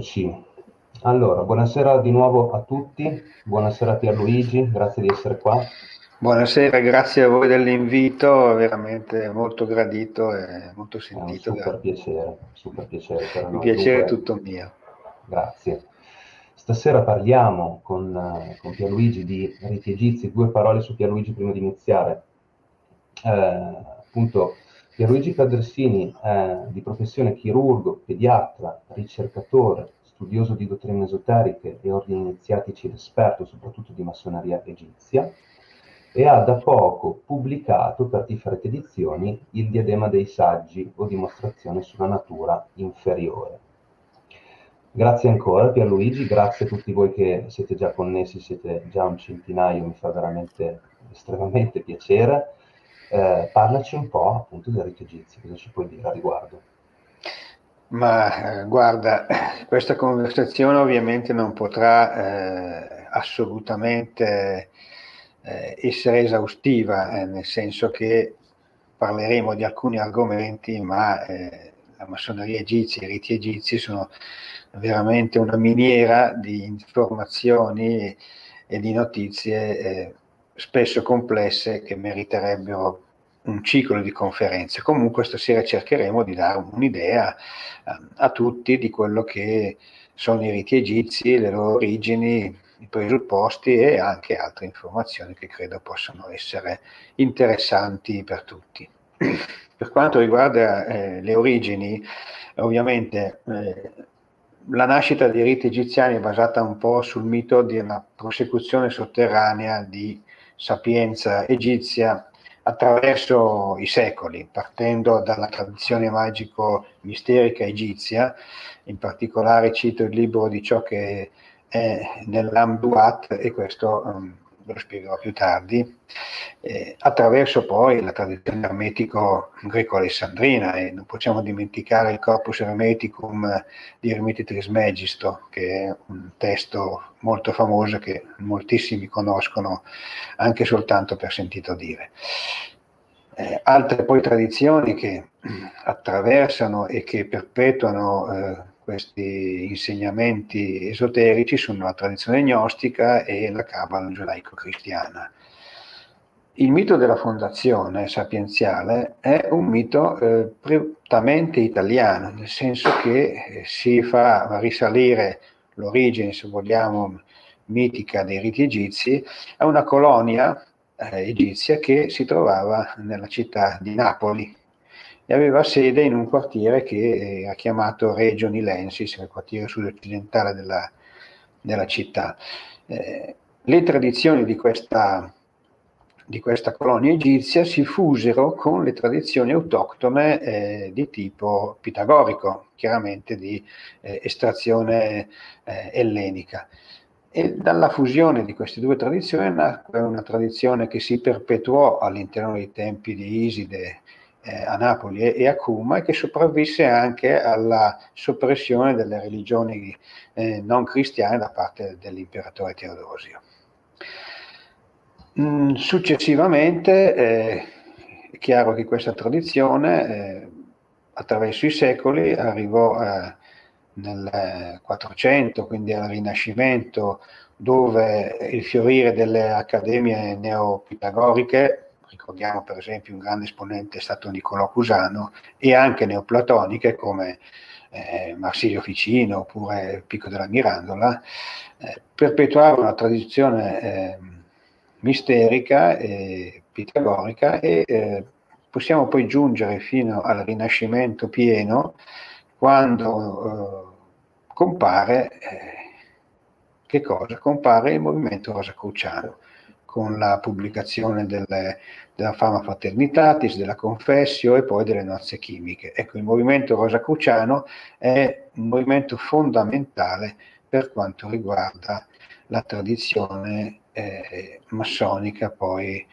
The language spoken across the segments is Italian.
Eccoci. Allora, buonasera di nuovo a tutti, buonasera Pierluigi, grazie di essere qua. Buonasera, grazie a voi dell'invito, veramente molto gradito e molto sentito. Super piacere per noi. Un piacere tutto mio. Grazie. Stasera parliamo con Pierluigi di Riti Egizi. Due parole su Pierluigi prima di iniziare. Appunto, Pierluigi Pedersini è di professione chirurgo, pediatra, ricercatore, studioso di dottrine esoteriche e ordini iniziatici ed esperto soprattutto di massoneria egizia, e ha da poco pubblicato per Tiferet edizioni Il diadema dei saggi o dimostrazione sulla natura inferiore. Grazie ancora Pierluigi, grazie a tutti voi che siete già connessi, siete già un centinaio, mi fa veramente estremamente piacere. Parlaci un po' appunto del Riti Egizi, cosa ci puoi dire a riguardo? Ma guarda, questa conversazione ovviamente non potrà assolutamente essere esaustiva, nel senso che parleremo di alcuni argomenti, ma la massoneria egizia e i riti egizi sono veramente una miniera di informazioni e di notizie spesso complesse che meriterebbero un ciclo di conferenze. Comunque stasera cercheremo di dare un'idea a tutti di quello che sono i riti egizi, le loro origini, i presupposti e anche altre informazioni che credo possano essere interessanti per tutti. Per quanto riguarda le origini, ovviamente la nascita dei riti egiziani è basata un po' sul mito di una prosecuzione sotterranea di sapienza egizia attraverso i secoli, partendo dalla tradizione magico-misterica egizia. In particolare cito il libro di ciò che nell'Amduat, e questo ve lo spiegherò più tardi, attraverso poi la tradizione ermetico greco-alessandrina, e non possiamo dimenticare il Corpus Hermeticum di Ermete Trismegisto, che è un testo molto famoso che moltissimi conoscono anche soltanto per sentito dire. Altre poi tradizioni che attraversano e che perpetuano questi insegnamenti esoterici sono la tradizione gnostica e la cabala giudaico-cristiana. Il mito della fondazione sapienziale è un mito prettamente italiano, nel senso che si fa risalire l'origine, se vogliamo, mitica dei riti egizi a una colonia egizia che si trovava nella città di Napoli e aveva sede in un quartiere che era chiamato Regio Nilensis, il quartiere sud-occidentale della città. Le tradizioni di questa colonia egizia si fusero con le tradizioni autoctone di tipo pitagorico, chiaramente di estrazione ellenica. E dalla fusione di queste due tradizioni nacque una tradizione che si perpetuò all'interno dei tempi di Iside, a Napoli e a Cuma, e che sopravvisse anche alla soppressione delle religioni non cristiane da parte dell'imperatore Teodosio. Successivamente è chiaro che questa tradizione attraverso i secoli arrivò nel 400, quindi al Rinascimento, dove il fiorire delle accademie neopitagoriche, ricordiamo per esempio un grande esponente è stato Niccolò Cusano, e anche neoplatoniche come Marsilio Ficino oppure Pico della Mirandola, perpetuarono una tradizione misterica e pitagorica, e possiamo poi giungere fino al Rinascimento pieno, quando compare che cosa? Compare il movimento Rosa Cruciano, con la pubblicazione della Fama Fraternitatis, della Confessio e poi delle Nozze Chimiche. Ecco, il movimento rosacruciano è un movimento fondamentale per quanto riguarda la tradizione massonica, poi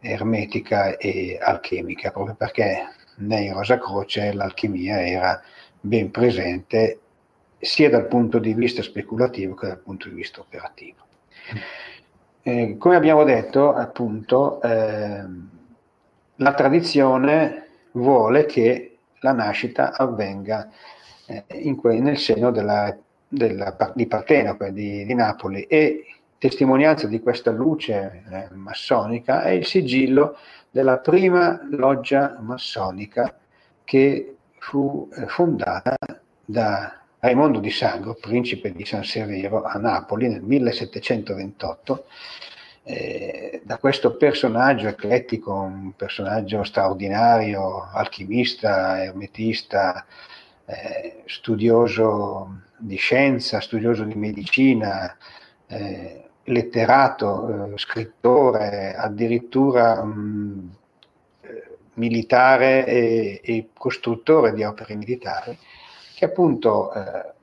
ermetica e alchemica, proprio perché nei Rosacruce l'alchimia era ben presente sia dal punto di vista speculativo che dal punto di vista operativo. Come abbiamo detto, appunto, la tradizione vuole che la nascita avvenga nel seno della di Partenope, di Napoli, e testimonianza di questa luce massonica è il sigillo della prima loggia massonica che fu fondata da Raimondo di Sangro, principe di San Severo, a Napoli nel 1728. Da questo personaggio eclettico, un personaggio straordinario, alchimista, ermetista, studioso di scienza, studioso di medicina, letterato, scrittore, addirittura militare e costruttore di opere militari, che appunto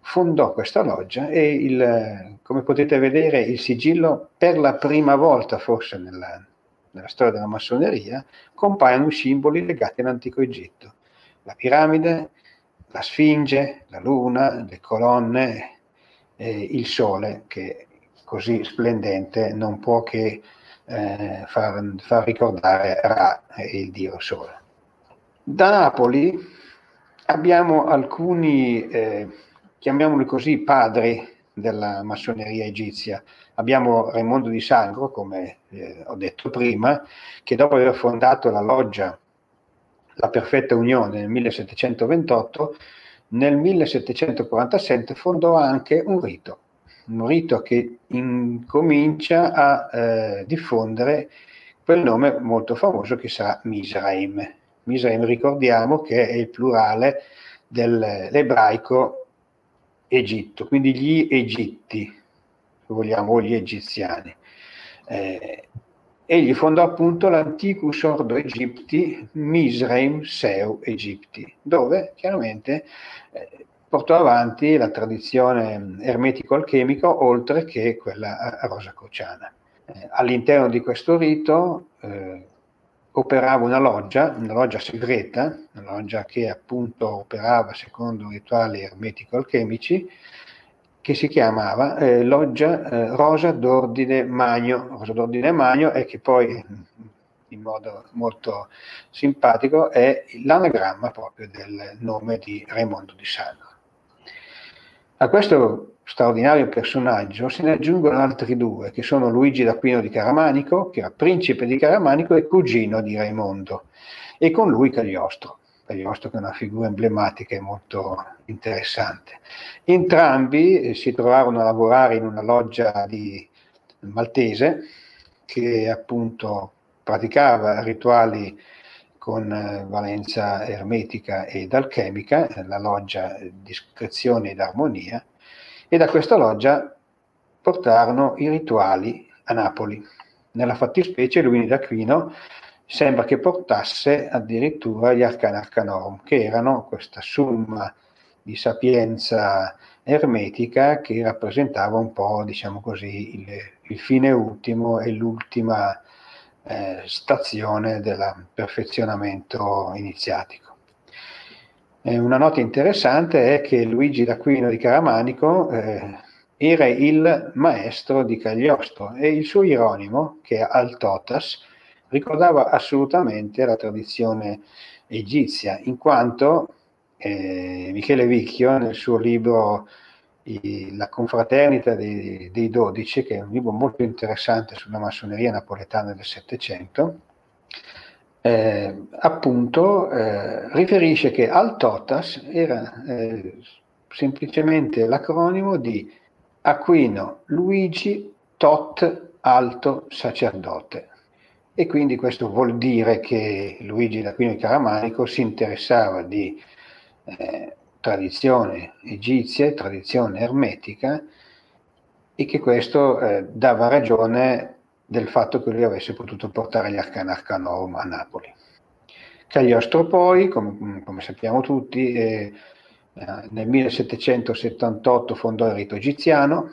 fondò questa loggia e, come potete vedere, il sigillo per la prima volta forse nella storia della massoneria compaiono simboli legati all'antico Egitto: la piramide, la sfinge, la luna, le colonne, il sole, che così splendente non può che far ricordare Ra, il dio sole. Da Napoli abbiamo alcuni, chiamiamoli così, padri della massoneria egizia. Abbiamo Raimondo di Sangro, come ho detto prima, che dopo aver fondato la loggia La Perfetta Unione nel 1728, nel 1747 fondò anche un rito che comincia a diffondere quel nome molto famoso che sarà Misraim. Misraim, ricordiamo, che è il plurale dell'ebraico Egitto, quindi gli Egitti, se vogliamo, o gli egiziani. Egli fondò appunto l'Anticus Ordo Egipti, Misraim Seu Egipti, dove chiaramente portò avanti la tradizione ermetico-alchemica, oltre che quella rosa crociana. All'interno di questo rito operava una loggia segreta, una loggia che appunto operava secondo rituali ermetico-alchemici, che si chiamava loggia Rosa d'Ordine Magno. Rosa d'Ordine Magno è che poi, in modo molto simpatico, è l'anagramma proprio del nome di Raimondo di Sangro. A questo straordinario personaggio se ne aggiungono altri due, che sono Luigi d'Aquino di Caramanico, che era principe di Caramanico e cugino di Raimondo, e con lui Cagliostro. Cagliostro, che è una figura emblematica e molto interessante. Entrambi si trovarono a lavorare in una loggia maltese che appunto praticava rituali con valenza ermetica ed alchemica, la loggia Discrezione ed Armonia, e da questa loggia portarono i rituali a Napoli. Nella fattispecie Luigi d'Aquino sembra che portasse addirittura gli Arcana Arcanorum, che erano questa somma di sapienza ermetica che rappresentava un po', diciamo così, il fine ultimo e l'ultima stazione del perfezionamento iniziatico. Una nota interessante è che Luigi d'Aquino di Caramanico era il maestro di Cagliostro, e il suo Hieronimo, che è Altotas, ricordava assolutamente la tradizione egizia, in quanto Michele Vicchio, nel suo libro La confraternita dei Dodici, che è un libro molto interessante sulla massoneria napoletana del Settecento, appunto riferisce che Altotas era semplicemente l'acronimo di Aquino Luigi Tot Alto Sacerdote, e quindi questo vuol dire che Luigi d'Aquino di Caramanico si interessava di tradizione egizia, tradizione ermetica, e che questo dava ragione del fatto che lui avesse potuto portare gli Arcana Arcanorum a Napoli. Cagliostro poi, come sappiamo tutti, nel 1778 fondò il rito egiziano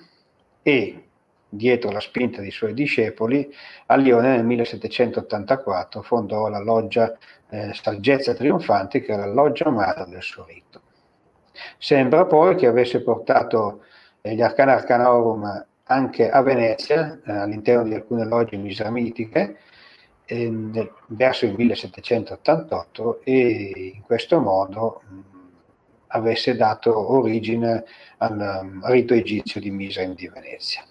e, dietro la spinta dei suoi discepoli, a Lione nel 1784 fondò la loggia Saggezza Trionfante, che era la loggia madre del suo rito. Sembra poi che avesse portato gli Arcana Arcanorum anche a Venezia, all'interno di alcune logge misramitiche, verso il 1788, e in questo modo avesse dato origine al rito egizio di Misraim di Venezia.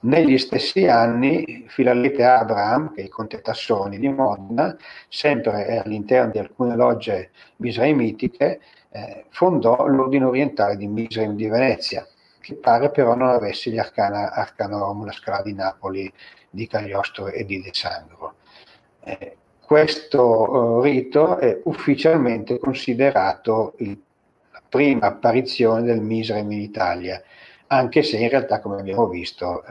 Negli stessi anni Filalete Abraham, che è il conte Tassoni di Modena, sempre all'interno di alcune logge misraimitiche, fondò l'ordine orientale di Misraim di Venezia, che pare però non avesse gli Arcana Arcanorum, la scala di Napoli, di Cagliostro e di De Sangro. Questo rito è ufficialmente considerato la prima apparizione del Misraim in Italia, anche se in realtà, come abbiamo visto,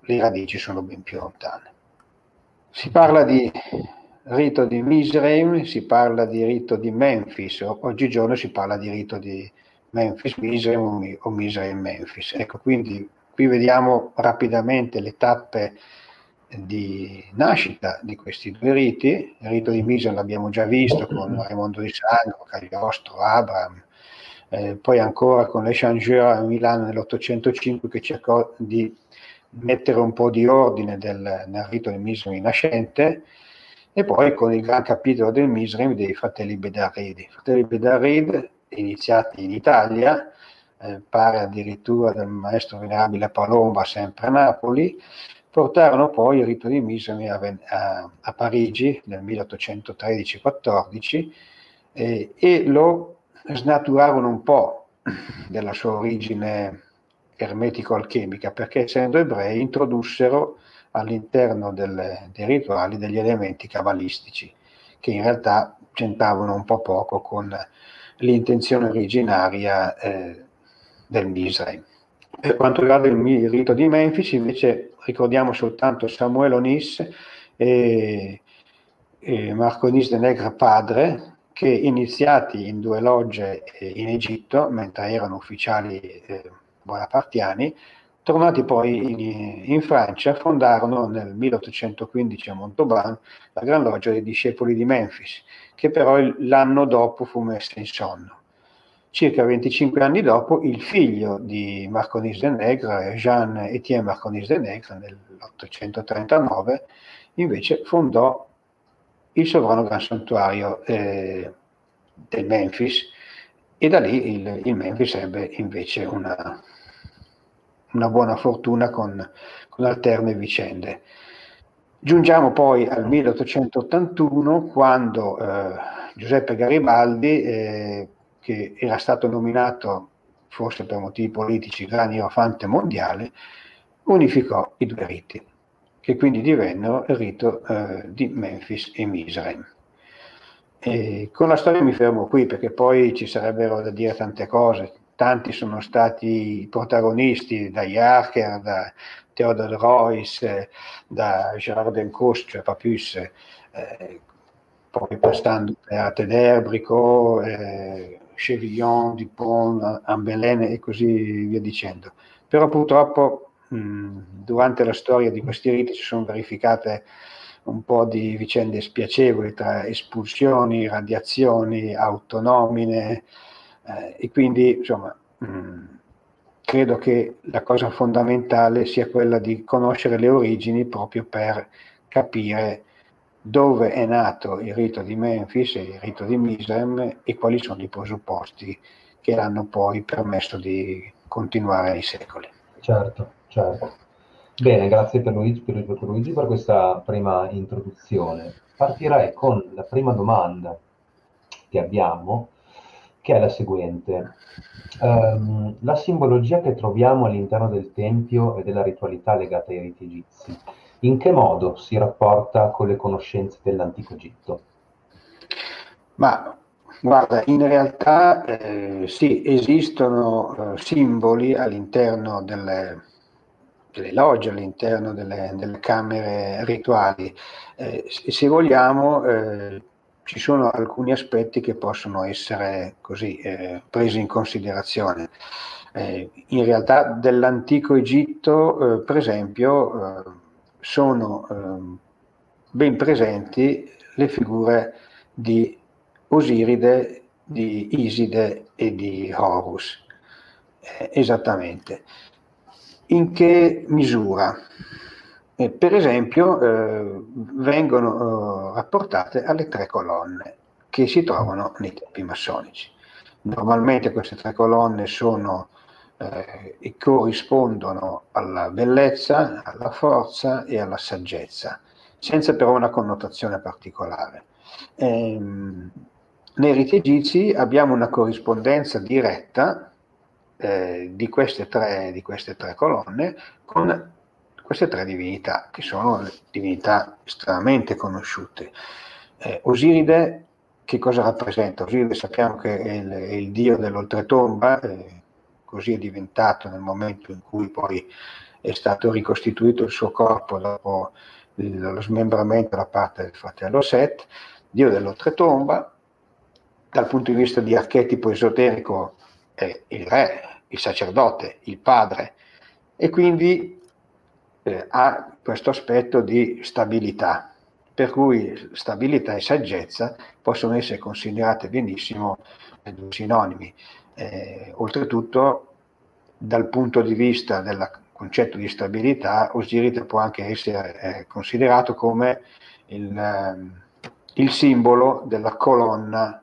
le radici sono ben più lontane. Si parla di rito di Misraim, si parla di rito di Memphis, oggigiorno si parla di rito di Memphis-Misraim o Misraim-Memphis. Ecco, quindi qui vediamo rapidamente le tappe di nascita di questi due riti. Il rito di Misraim l'abbiamo già visto con Raimondo di Sangro, Cagliostro, Abraham, poi ancora con l'Échangeur a Milano nell'805, che cercò di mettere un po' di ordine nel rito del Misraim nascente, e poi con il gran capitolo del Misraim dei Fratelli Bedaridi. Fratelli Bedaridi, iniziati in Italia, pare addirittura del maestro venerabile Palomba, sempre a Napoli, portarono poi il rito di Misraim a Parigi nel 1813-14 e lo snaturarono un po' della sua origine ermetico-alchemica, perché essendo ebrei introdussero all'interno dei rituali degli elementi cabalistici, che in realtà c'entravano un po' poco con l'intenzione originaria del Misraim. Per quanto riguarda il rito di Memphis, invece, ricordiamo soltanto Samuel Onis e Marconis de Nègre padre, che iniziati in due logge in Egitto, mentre erano ufficiali bonapartiani, tornati poi in Francia, fondarono nel 1815 a Montauban la Gran Loggia dei Discepoli di Memphis, che però l'anno dopo fu messa in sonno. Circa 25 anni dopo, il figlio di Marconis de Nègre, Jean-Étienne Marconis de Nègre, nell'839, invece fondò il sovrano Gran Santuario del Memphis, e da lì il Memphis ebbe invece una buona fortuna con alterne vicende. Giungiamo poi al 1881, quando Giuseppe Garibaldi, che era stato nominato forse per motivi politici gran Ierofante mondiale, unificò i due riti, che quindi divennero il rito di Memphis e Misraim. Con la storia mi fermo qui, perché poi ci sarebbero da dire tante cose. Tanti sono stati i protagonisti, da Yarker, da Theodore Royce, da Gérard Dencost, cioè Papus, poi passando per Teder, Bricaud, Chevillon, Dupont, Ambelen e così via dicendo. Però purtroppo durante la storia di questi riti si sono verificate un po' di vicende spiacevoli tra espulsioni, radiazioni, autonomine, e quindi insomma credo che la cosa fondamentale sia quella di conoscere le origini, proprio per capire dove è nato il rito di Memphis e il rito di Misraim e quali sono i presupposti che l'hanno poi permesso di continuare nei secoli. Certo. Certo. Bene, grazie per Luigi per questa prima introduzione. Partirei con la prima domanda che abbiamo, che è la seguente. La simbologia che troviamo all'interno del Tempio e della ritualità legata ai riti egizi, in che modo si rapporta con le conoscenze dell'Antico Egitto? Ma guarda, in realtà sì, esistono simboli all'interno delle logge, all'interno delle camere rituali. Se vogliamo, ci sono alcuni aspetti che possono essere così presi in considerazione. In realtà dell'antico Egitto, per esempio, sono ben presenti le figure di Osiride, di Iside e di Horus. Esattamente. In che misura? Per esempio vengono rapportate alle tre colonne che si trovano nei tempi massonici. Normalmente queste tre colonne sono e corrispondono alla bellezza, alla forza e alla saggezza, senza però una connotazione particolare. Nei riti egizi abbiamo una corrispondenza diretta di queste tre colonne con queste tre divinità, che sono divinità estremamente conosciute. Osiride, che cosa rappresenta? Osiride sappiamo che è il dio dell'oltretomba, così è diventato nel momento in cui poi è stato ricostituito il suo corpo dopo lo smembramento da parte del fratello Set, dio dell'oltretomba. Dal punto di vista di archetipo esoterico è il re, il sacerdote, il padre, e quindi ha questo aspetto di stabilità, per cui stabilità e saggezza possono essere considerate benissimo due sinonimi. Oltretutto, dal punto di vista del concetto di stabilità, Osiride può anche essere considerato come il simbolo della colonna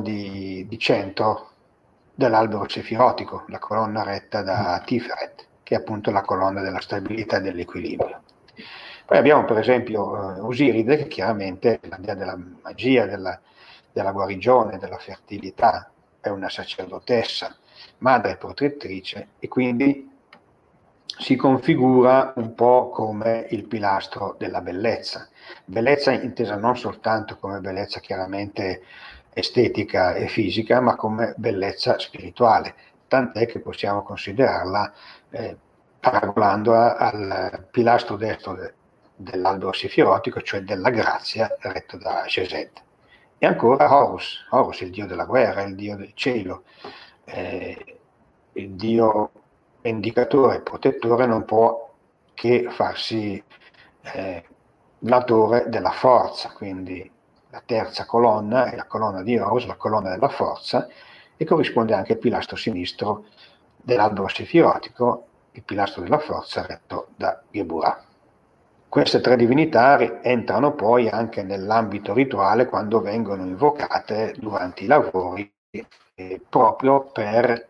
di centro dell'albero sefirotico, la colonna retta da Tiferet, che è appunto la colonna della stabilità e dell'equilibrio. Poi abbiamo per esempio Osiride, che chiaramente è la dea della magia, della guarigione, della fertilità, è una sacerdotessa, madre protettrice, e quindi si configura un po' come il pilastro della bellezza. Bellezza intesa non soltanto come bellezza chiaramente estetica e fisica, ma come bellezza spirituale, tant'è che possiamo considerarla, paragonandola al pilastro destro dell'albero sefirotico, cioè della grazia retta da Djed. E ancora Horus, il dio della guerra, il dio del cielo, il dio vendicatore e protettore, non può che farsi datore della forza, quindi la terza colonna è la colonna di Horus, la colonna della forza, e corrisponde anche al pilastro sinistro dell'albero sefirotico, il pilastro della forza retto da Geburah. Queste tre divinità entrano poi anche nell'ambito rituale quando vengono invocate durante i lavori, proprio per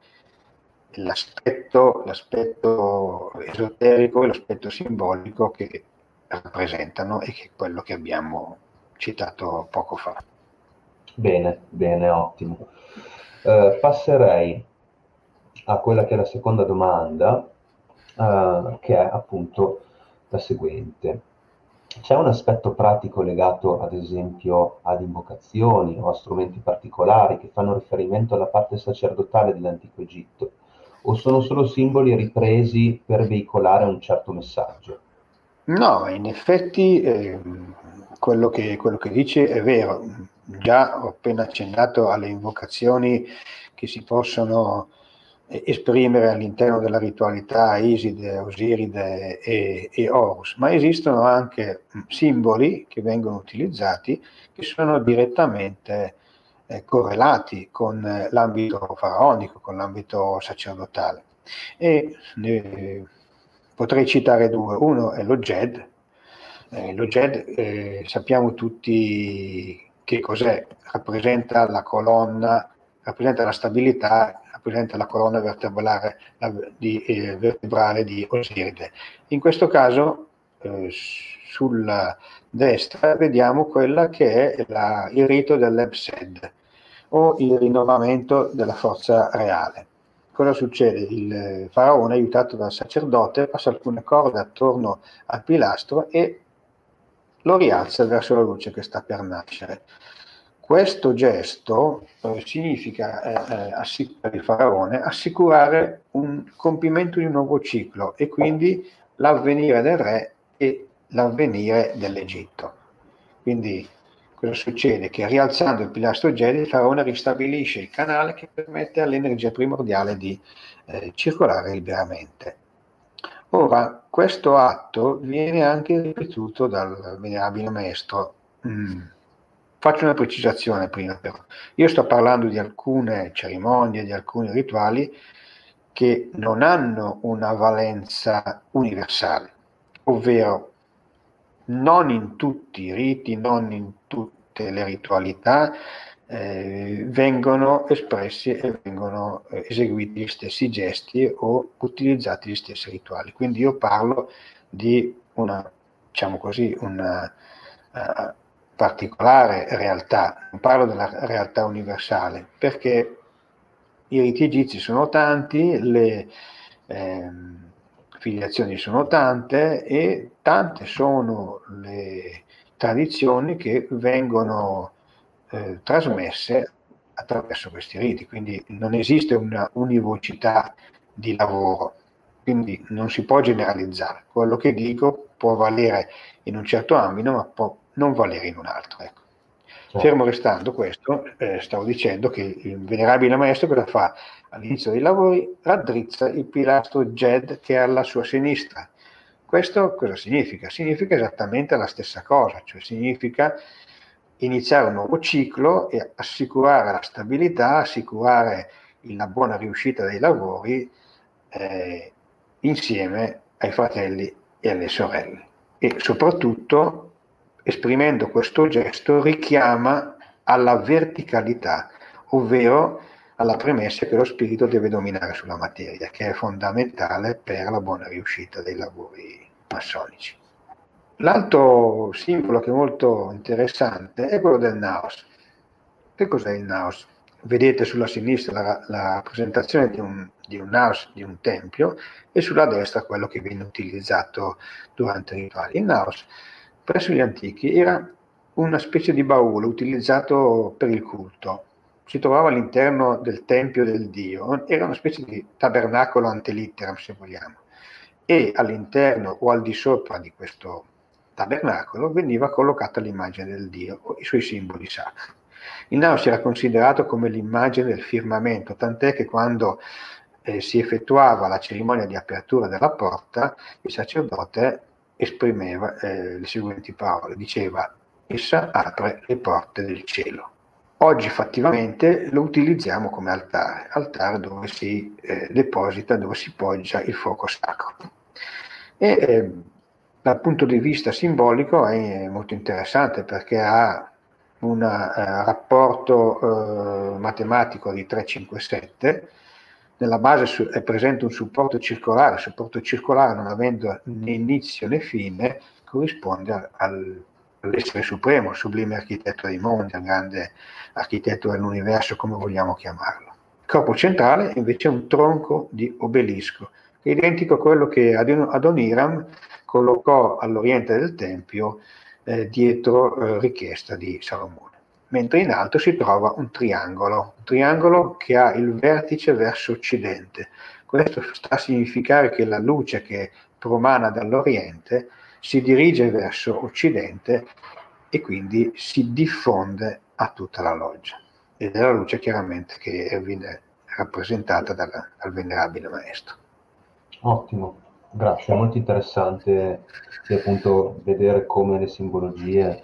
l'aspetto esoterico e l'aspetto simbolico che rappresentano, e che è quello che abbiamo citato poco fa. Bene, ottimo. Passerei a quella che è la seconda domanda, che è appunto la seguente. C'è un aspetto pratico legato ad esempio ad invocazioni o a strumenti particolari che fanno riferimento alla parte sacerdotale dell'Antico Egitto, o sono solo simboli ripresi per veicolare un certo messaggio? No, in effetti quello che dice è vero. Già ho appena accennato alle invocazioni che si possono esprimere all'interno della ritualità Iside, Osiride e Horus, ma esistono anche simboli che vengono utilizzati che sono direttamente correlati con l'ambito faraonico, con l'ambito sacerdotale, e ne potrei citare due. Uno è lo Djed. Lo Djed sappiamo tutti che cos'è, rappresenta la stabilità, rappresenta la colonna vertebrale di Osiride. In questo caso sulla destra vediamo quella che è il rito dell'Ebsed, o il rinnovamento della forza reale. Cosa succede? Il faraone, aiutato dal sacerdote, passa alcune corde attorno al pilastro e lo rialza verso la luce che sta per nascere. Questo gesto significa per il faraone assicurare un compimento di un nuovo ciclo, e quindi l'avvenire del re e l'avvenire dell'Egitto. Quindi cosa succede? Che rialzando il pilastro Djed, il faraone ristabilisce il canale che permette all'energia primordiale di circolare liberamente. Ora, questo atto viene anche ripetuto dal venerabile maestro. Faccio una precisazione prima, però. Io sto parlando di alcune cerimonie, di alcuni rituali che non hanno una valenza universale, ovvero non in tutti i riti, non in tutte le ritualità vengono espressi e vengono eseguiti gli stessi gesti o utilizzati gli stessi rituali. Quindi io parlo di una, diciamo così, una particolare realtà, non parlo della realtà universale, perché i riti egizi sono tanti, le filiazioni sono tante e tante sono le tradizioni che vengono trasmesse attraverso questi riti, quindi non esiste una univocità di lavoro, quindi non si può generalizzare. Quello che dico può valere in un certo ambito ma può non valere in un altro, ecco. Fermo restando questo, stavo dicendo che il venerabile maestro cosa fa? All'inizio dei lavori raddrizza il pilastro Djed che è alla sua sinistra. Questo cosa significa? Significa esattamente la stessa cosa, cioè significa iniziare un nuovo ciclo e assicurare la stabilità, assicurare la buona riuscita dei lavori insieme ai fratelli e alle sorelle, e soprattutto esprimendo questo gesto richiama alla verticalità, ovvero alla premessa che lo spirito deve dominare sulla materia, che è fondamentale per la buona riuscita dei lavori massonici. L'altro simbolo che è molto interessante è quello del Naos. Che cos'è il Naos? Vedete sulla sinistra la rappresentazione di un naos, di un tempio, e sulla destra quello che viene utilizzato durante i rituali. Il naos presso gli antichi era una specie di baule utilizzato per il culto, si trovava all'interno del tempio del dio, era una specie di tabernacolo ante litteram se vogliamo, e all'interno o al di sopra di questo tabernacolo veniva collocata l'immagine del dio o i suoi simboli sacri. Il naos era considerato come l'immagine del firmamento, tant'è che quando si effettuava la cerimonia di apertura della porta il sacerdote esprimeva le seguenti parole, diceva: essa apre le porte del cielo. Oggi fattivamente lo utilizziamo come altare, altare dove si deposita, dove si poggia il fuoco sacro, e dal punto di vista simbolico è molto interessante perché ha un rapporto matematico di 3,5,7. Nella base è presente un supporto circolare, il supporto circolare non avendo né inizio né fine corrisponde all'essere supremo, al sublime architetto dei mondi, al grande architetto dell'universo, come vogliamo chiamarlo. Il corpo centrale invece è un tronco di obelisco, che è identico a quello che Adoniram collocò all'oriente del Tempio dietro richiesta di Salomone. Mentre in alto si trova un triangolo che ha il vertice verso occidente. Questo sta a significare che la luce che promana dall'oriente si dirige verso occidente e quindi si diffonde a tutta la loggia. Ed è la luce chiaramente che viene rappresentata dal venerabile maestro. Ottimo, grazie, molto interessante appunto vedere come le simbologie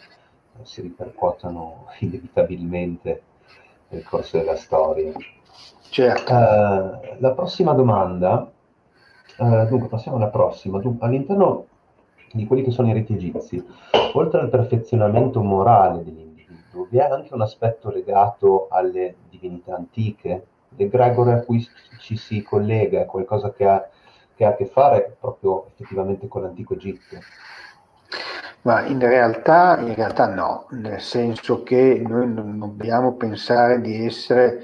si ripercuotono inevitabilmente nel corso della storia. Certo. La prossima domanda, dunque passiamo alla prossima. All'interno di quelli che sono i riti egizi, oltre al perfezionamento morale dell'individuo, vi è anche un aspetto legato alle divinità antiche, l'egregore a cui ci si collega, qualcosa che ha a che fare proprio effettivamente con l'antico Egitto. Ma in realtà no, nel senso che noi non dobbiamo pensare di essere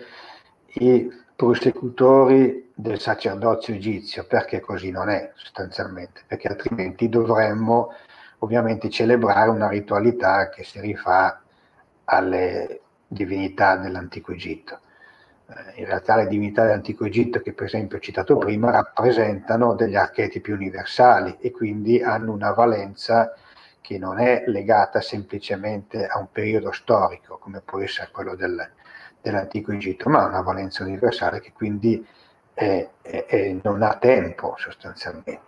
i prosecutori del sacerdozio egizio, perché così non è sostanzialmente, perché altrimenti dovremmo ovviamente celebrare una ritualità che si rifà alle divinità dell'antico Egitto. In realtà le divinità dell'antico Egitto, che per esempio ho citato prima, rappresentano degli archetipi universali e quindi hanno una valenza che non è legata semplicemente a un periodo storico, come può essere quello dell'antico Egitto, ma ha una valenza universale che quindi non ha tempo sostanzialmente.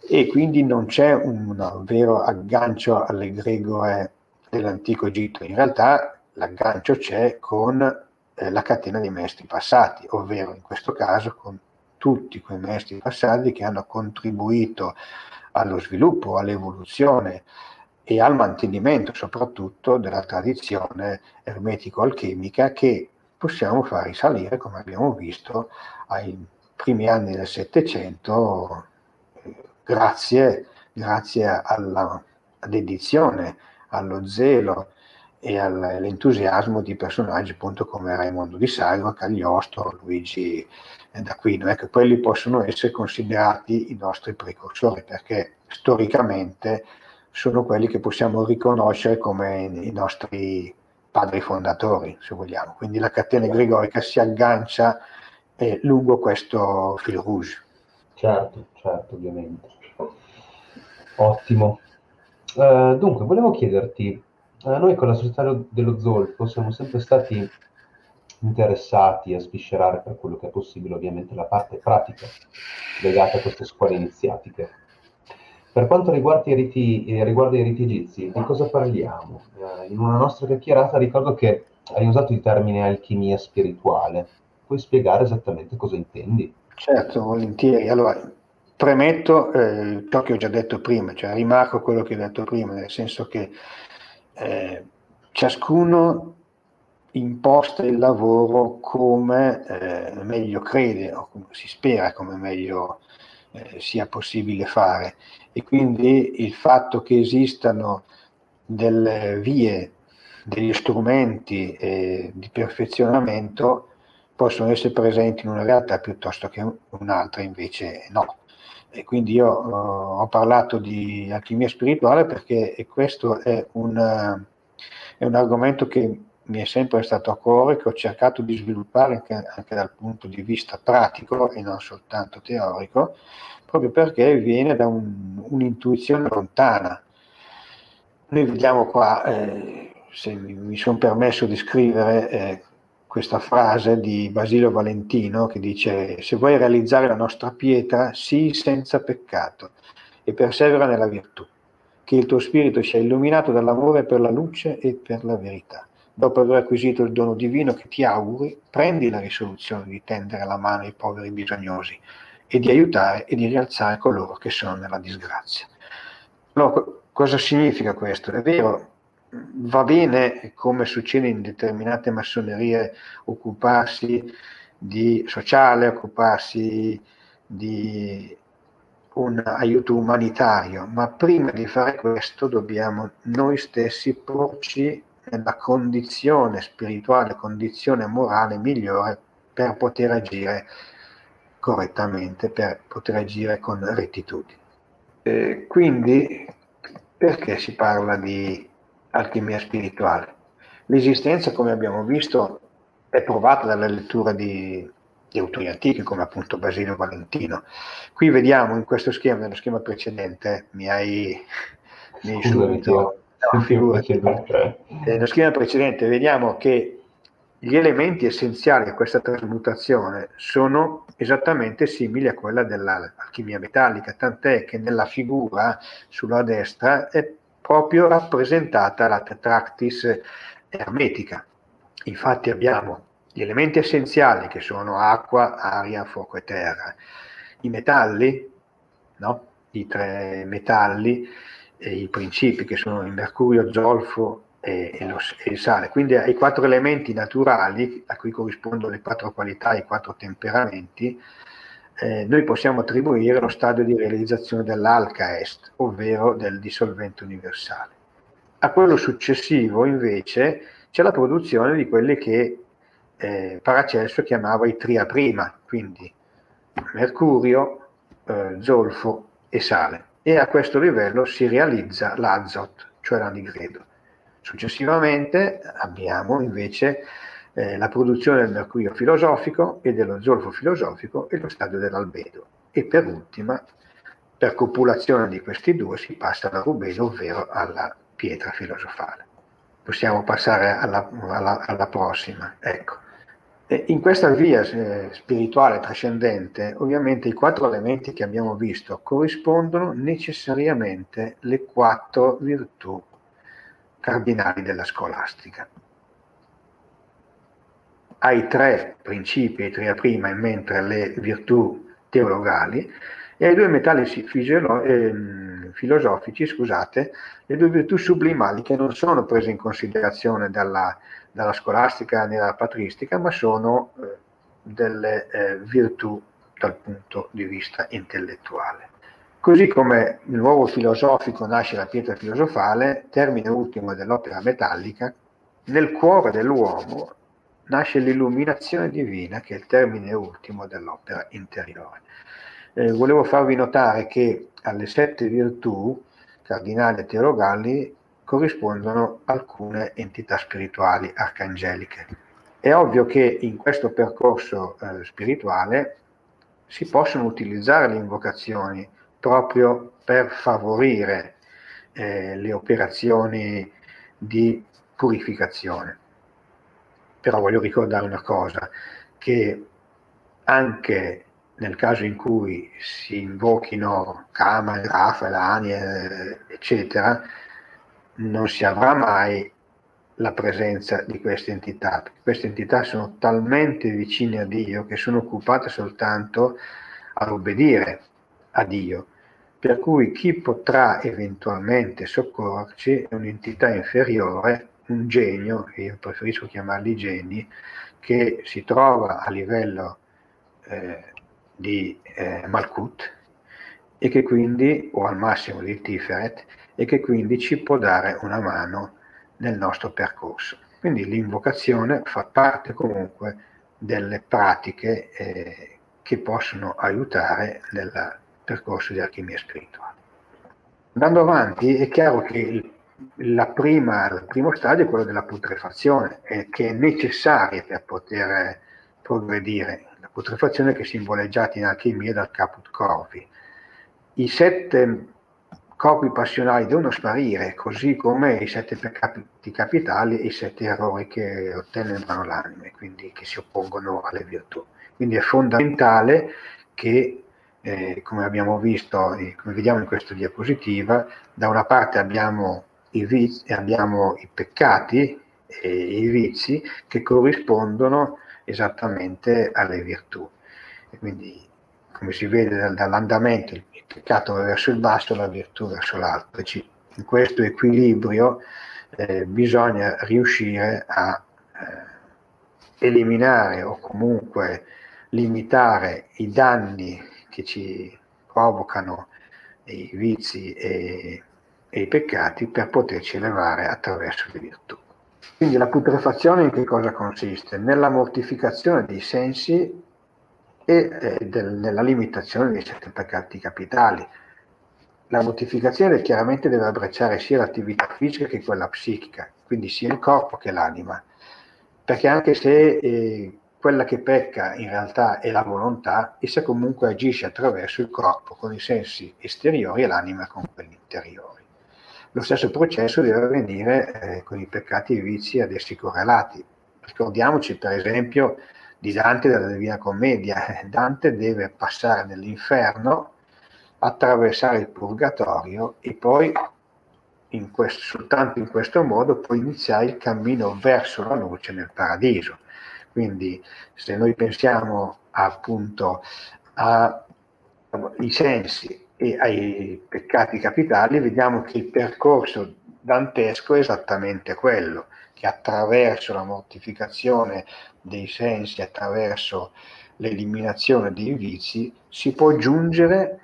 E quindi non c'è un vero aggancio all'egregore dell'antico Egitto. In realtà l'aggancio c'è con la catena dei maestri passati, ovvero in questo caso con tutti quei maestri passati che hanno contribuito allo sviluppo, all'evoluzione, e al mantenimento soprattutto della tradizione ermetico-alchemica, che possiamo far risalire, come abbiamo visto, ai primi anni del Settecento, grazie alla dedizione, allo zelo e all'entusiasmo di personaggi appunto come Raimondo di Sangro, Cagliostro, Luigi d'Aquino. Ecco, quelli possono essere considerati i nostri precursori, perché storicamente sono quelli che possiamo riconoscere come i nostri padri fondatori, se vogliamo. Quindi la catena gregorica si aggancia lungo questo fil rouge. Certo, certo, ovviamente. Ottimo. Dunque, volevo chiederti, noi con la Società dello Zolfo siamo sempre stati interessati a sviscerare, per quello che è possibile ovviamente, la parte pratica legata a queste scuole iniziatiche. Per quanto riguarda i riti, egizi, di cosa parliamo? In una nostra chiacchierata ricordo che hai usato il termine alchimia spirituale. Puoi spiegare esattamente cosa intendi? Certo, volentieri. Allora, premetto ciò che ho già detto prima, cioè rimarco quello che ho detto prima, nel senso che ciascuno imposta il lavoro come meglio crede, o come si spera come meglio sia possibile fare, e quindi il fatto che esistano delle vie, degli strumenti di perfezionamento possono essere presenti in una realtà piuttosto che un'altra invece no. E quindi io ho parlato di alchimia spirituale perché questo è un argomento che mi è sempre stato a cuore, che ho cercato di sviluppare anche dal punto di vista pratico e non soltanto teorico, proprio perché viene da un'intuizione lontana. Noi vediamo qua, se mi sono permesso di scrivere questa frase di Basilio Valentino che dice: se vuoi realizzare la nostra pietra, sii senza peccato e persevera nella virtù, che il tuo spirito sia illuminato dall'amore per la luce e per la verità. Dopo aver acquisito il dono divino che ti auguri, prendi la risoluzione di tendere la mano ai poveri bisognosi e di aiutare e di rialzare coloro che sono nella disgrazia. Allora, cosa significa questo? È vero, va bene, come succede in determinate massonerie, occuparsi di sociale, occuparsi di un aiuto umanitario, ma prima di fare questo dobbiamo noi stessi porci nella condizione spirituale, condizione morale migliore per poter agire correttamente, per poter agire con rettitudine. Quindi perché si parla di alchimia spirituale? L'esistenza, come abbiamo visto, è provata dalla lettura di autori antichi come appunto Basilio Valentino. Qui vediamo in questo schema, nello schema precedente, mi hai subito... Nello schema precedente vediamo che gli elementi essenziali a questa trasmutazione sono esattamente simili a quella dell'alchimia metallica, tant'è che nella figura sulla destra è proprio rappresentata la tetractis ermetica. Infatti abbiamo gli elementi essenziali che sono acqua, aria, fuoco e terra, i metalli, no? I tre metalli, i principi che sono il mercurio, zolfo e il sale. Quindi ai quattro elementi naturali, a cui corrispondono le quattro qualità, i quattro temperamenti, noi possiamo attribuire lo stadio di realizzazione dell'alca est, ovvero del dissolvente universale. A quello successivo invece c'è la produzione di quelli che Paracelso chiamava i tria prima, quindi mercurio, zolfo e sale. E a questo livello si realizza l'azot, cioè l'anigredo. Successivamente abbiamo invece la produzione del mercurio filosofico e dello zolfo filosofico e lo stadio dell'albedo. E per ultima, per copulazione di questi due, si passa alla rubedo, ovvero alla pietra filosofale. Possiamo passare alla prossima, ecco. In questa via spirituale trascendente, ovviamente i quattro elementi che abbiamo visto corrispondono necessariamente alle quattro virtù cardinali della scolastica. Ai tre principi, ai tria prima, e mentre le virtù teologali, e ai due metalli filosofici, scusate, le due virtù sublimali che non sono prese in considerazione dalla scolastica né dalla patristica, ma sono delle virtù dal punto di vista intellettuale. Così come il nuovo filosofico nasce la pietra filosofale, termine ultimo dell'opera metallica, nel cuore dell'uomo nasce l'illuminazione divina, che è il termine ultimo dell'opera interiore. Volevo farvi notare che alle 7 virtù cardinali e teologali corrispondono alcune entità spirituali arcangeliche. È ovvio che in questo percorso spirituale si possono utilizzare le invocazioni proprio per favorire le operazioni di purificazione. Però voglio ricordare una cosa, che anche nel caso in cui si invochino Kama, Rafael, Anie, eccetera, non si avrà mai la presenza di queste entità, perché queste entità sono talmente vicine a Dio che sono occupate soltanto ad obbedire a Dio, per cui chi potrà eventualmente soccorrerci è un'entità inferiore, un genio, io preferisco chiamarli geni, che si trova a livello di Malkut, e che quindi, o al massimo di Tiferet, e che quindi ci può dare una mano nel nostro percorso. Quindi l'invocazione fa parte comunque delle pratiche che possono aiutare nel percorso di alchimia spirituale. Andando avanti, è chiaro che il primo stadio è quello della putrefazione, che è necessaria per poter progredire. La putrefazione che è simboleggiata in alchimia dal caput corvi. I 7 corpi passionali devono sparire, così come i 7 peccati capitali e i 7 errori che ottenebrano l'anima, quindi che si oppongono alle virtù. Quindi è fondamentale che, come abbiamo visto, come vediamo in questa diapositiva, da una parte abbiamo i vizi, abbiamo i peccati e i vizi che corrispondono esattamente alle virtù. E quindi, come si vede dall'andamento, il peccato va verso il basso, la virtù verso l'alto. In questo equilibrio bisogna riuscire a eliminare o comunque limitare i danni che ci provocano i vizi e i peccati per poterci elevare attraverso le virtù. Quindi la putrefazione in che cosa consiste? Nella mortificazione dei sensi e nella limitazione dei 7 peccati capitali. La mortificazione chiaramente deve abbracciare sia l'attività fisica che quella psichica, quindi sia il corpo che l'anima, perché anche se quella che pecca in realtà è la volontà, essa comunque agisce attraverso il corpo con i sensi esteriori e l'anima con quelli interiori. Lo stesso processo deve avvenire con i peccati e i vizi ad essi correlati. Ricordiamoci per esempio di Dante della Divina Commedia. Dante deve passare nell'inferno, attraversare il purgatorio e poi soltanto in questo modo può iniziare il cammino verso la luce nel paradiso. Quindi se noi pensiamo appunto ai sensi e ai peccati capitali, vediamo che il percorso dantesco è esattamente quello, che attraverso la mortificazione dei sensi, attraverso l'eliminazione dei vizi, si può giungere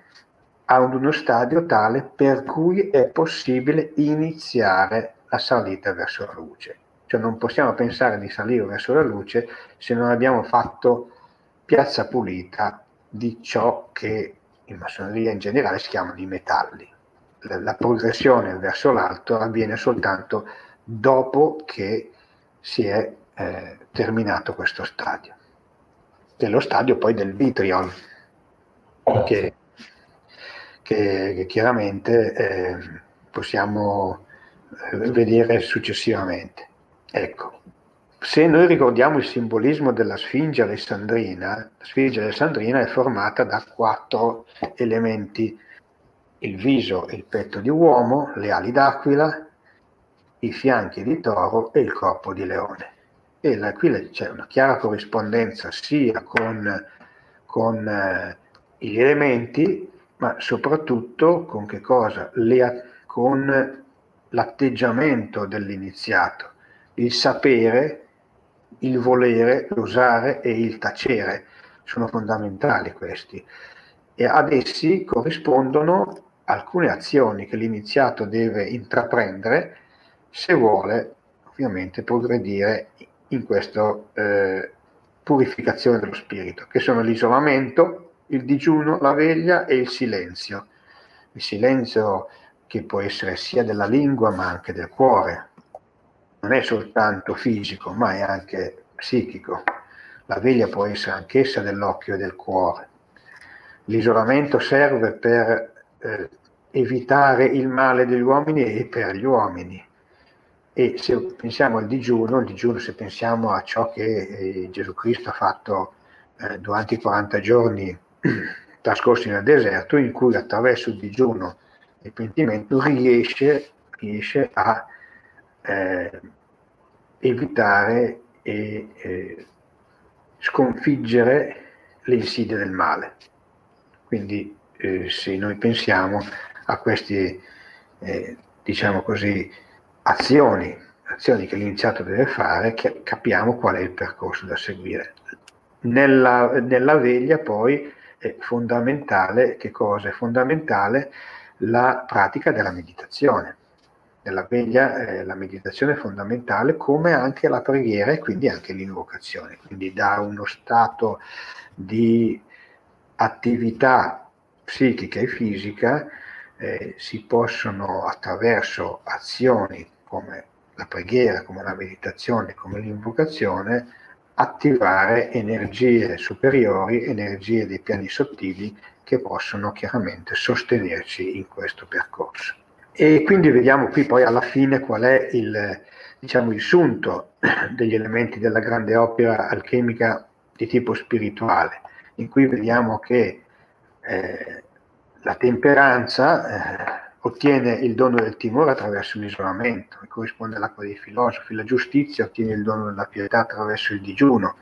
ad uno stadio tale per cui è possibile iniziare la salita verso la luce. Cioè non possiamo pensare di salire verso la luce se non abbiamo fatto piazza pulita di ciò che in massoneria in generale si chiamano i metalli. La progressione verso l'alto avviene soltanto dopo che si è terminato questo stadio, che è lo stadio poi del vitriol, che chiaramente possiamo vedere successivamente. Ecco, se noi ricordiamo il simbolismo della Sfinge alessandrina, la Sfinge alessandrina è formata da 4 elementi: il viso e il petto di uomo, le ali d'aquila, i fianchi di toro e il corpo di leone. E qui c'è una chiara corrispondenza sia con gli elementi ma soprattutto con che cosa? Con l'atteggiamento dell'iniziato, il sapere, il volere, l'osare e il tacere. Sono fondamentali questi, e ad essi corrispondono alcune azioni che l'iniziato deve intraprendere se vuole ovviamente progredire in questa purificazione dello spirito, che sono l'isolamento, il digiuno, la veglia e il silenzio. Il silenzio che può essere sia della lingua ma anche del cuore, non è soltanto fisico ma è anche psichico. La veglia può essere anch'essa dell'occhio e del cuore. L'isolamento serve per evitare il male degli uomini e per gli uomini. E se pensiamo al digiuno, se pensiamo a ciò che Gesù Cristo ha fatto durante i 40 giorni trascorsi nel deserto, in cui attraverso il digiuno e il pentimento riesce a evitare e sconfiggere le insidie del male. Quindi se noi pensiamo a queste diciamo così azioni che l'iniziato deve fare, che capiamo qual è il percorso da seguire. Nella veglia poi è fondamentale, che cosa? È fondamentale la pratica della meditazione. Nella veglia la meditazione è fondamentale, come anche la preghiera e quindi anche l'invocazione. Quindi da uno stato di attività psichica e fisica si possono, attraverso azioni come la preghiera, come la meditazione, come l'invocazione, attivare energie superiori, energie dei piani sottili, che possono chiaramente sostenerci in questo percorso. E quindi vediamo qui poi alla fine qual è il sunto degli elementi della grande opera alchemica di tipo spirituale, in cui vediamo che la temperanza ottiene il dono del timore attraverso l'isolamento, che corrisponde all'acqua dei filosofi; la giustizia ottiene il dono della pietà attraverso il digiuno;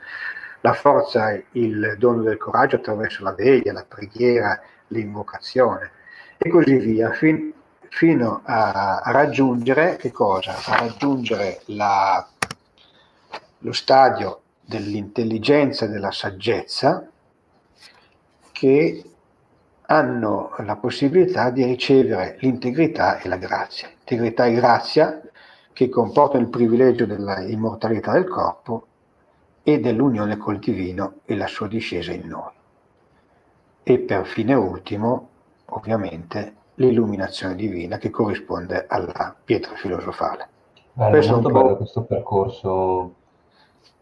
la forza il dono del coraggio attraverso la veglia, la preghiera, l'invocazione, e così via, fino a raggiungere che cosa? A raggiungere lo stadio dell'intelligenza e della saggezza, che hanno la possibilità di ricevere l'integrità e la grazia. Integrità e grazia che comportano il privilegio della immortalità del corpo e dell'unione col divino e la sua discesa in noi. E per fine ultimo, ovviamente, l'illuminazione divina, che corrisponde alla pietra filosofale. Questo è molto bello questo percorso,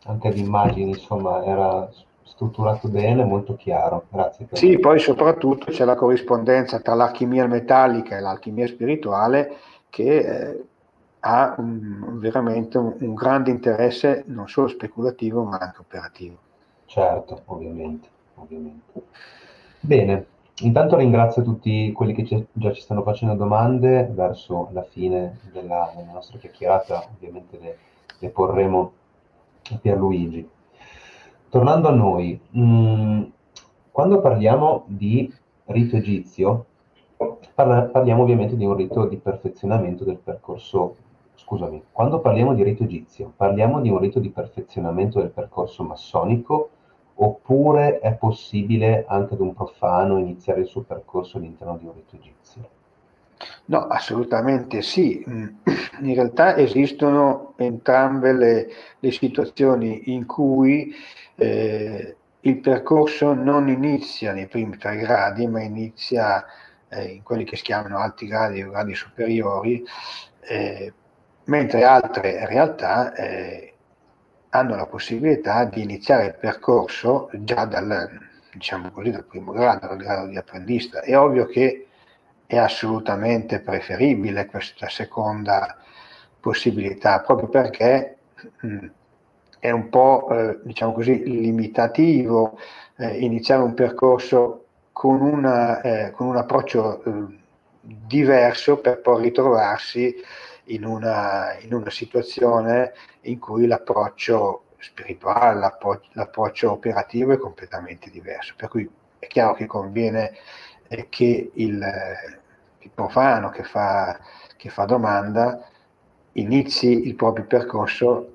anche di immagini, insomma, era strutturato bene, molto chiaro. Grazie. Sì, poi soprattutto c'è la corrispondenza tra l'alchimia metallica e l'alchimia spirituale, che ha veramente un grande interesse non solo speculativo ma anche operativo. Certo, ovviamente. Bene. Intanto ringrazio tutti quelli che già ci stanno facendo domande. Verso la fine della nostra chiacchierata ovviamente le porremo a Pierluigi. Tornando a noi, quando parliamo di rito egizio, parliamo ovviamente di un rito di perfezionamento del percorso, parliamo di un rito di perfezionamento del percorso massonico, oppure è possibile anche ad un profano iniziare il suo percorso all'interno di un rito egizio? No, assolutamente sì. In realtà esistono entrambe le situazioni in cui il percorso non inizia nei primi tre gradi, ma inizia in quelli che si chiamano alti gradi o gradi superiori, mentre altre realtà hanno la possibilità di iniziare il percorso già dal primo grado, dal grado di apprendista. È ovvio che è assolutamente preferibile questa seconda possibilità, proprio perché è un po', limitativo iniziare un percorso con un approccio diverso, per poi ritrovarsi in una situazione in cui l'approccio spirituale, l'approccio operativo è completamente diverso. Per cui è chiaro che conviene è che il profano che fa domanda inizi il proprio percorso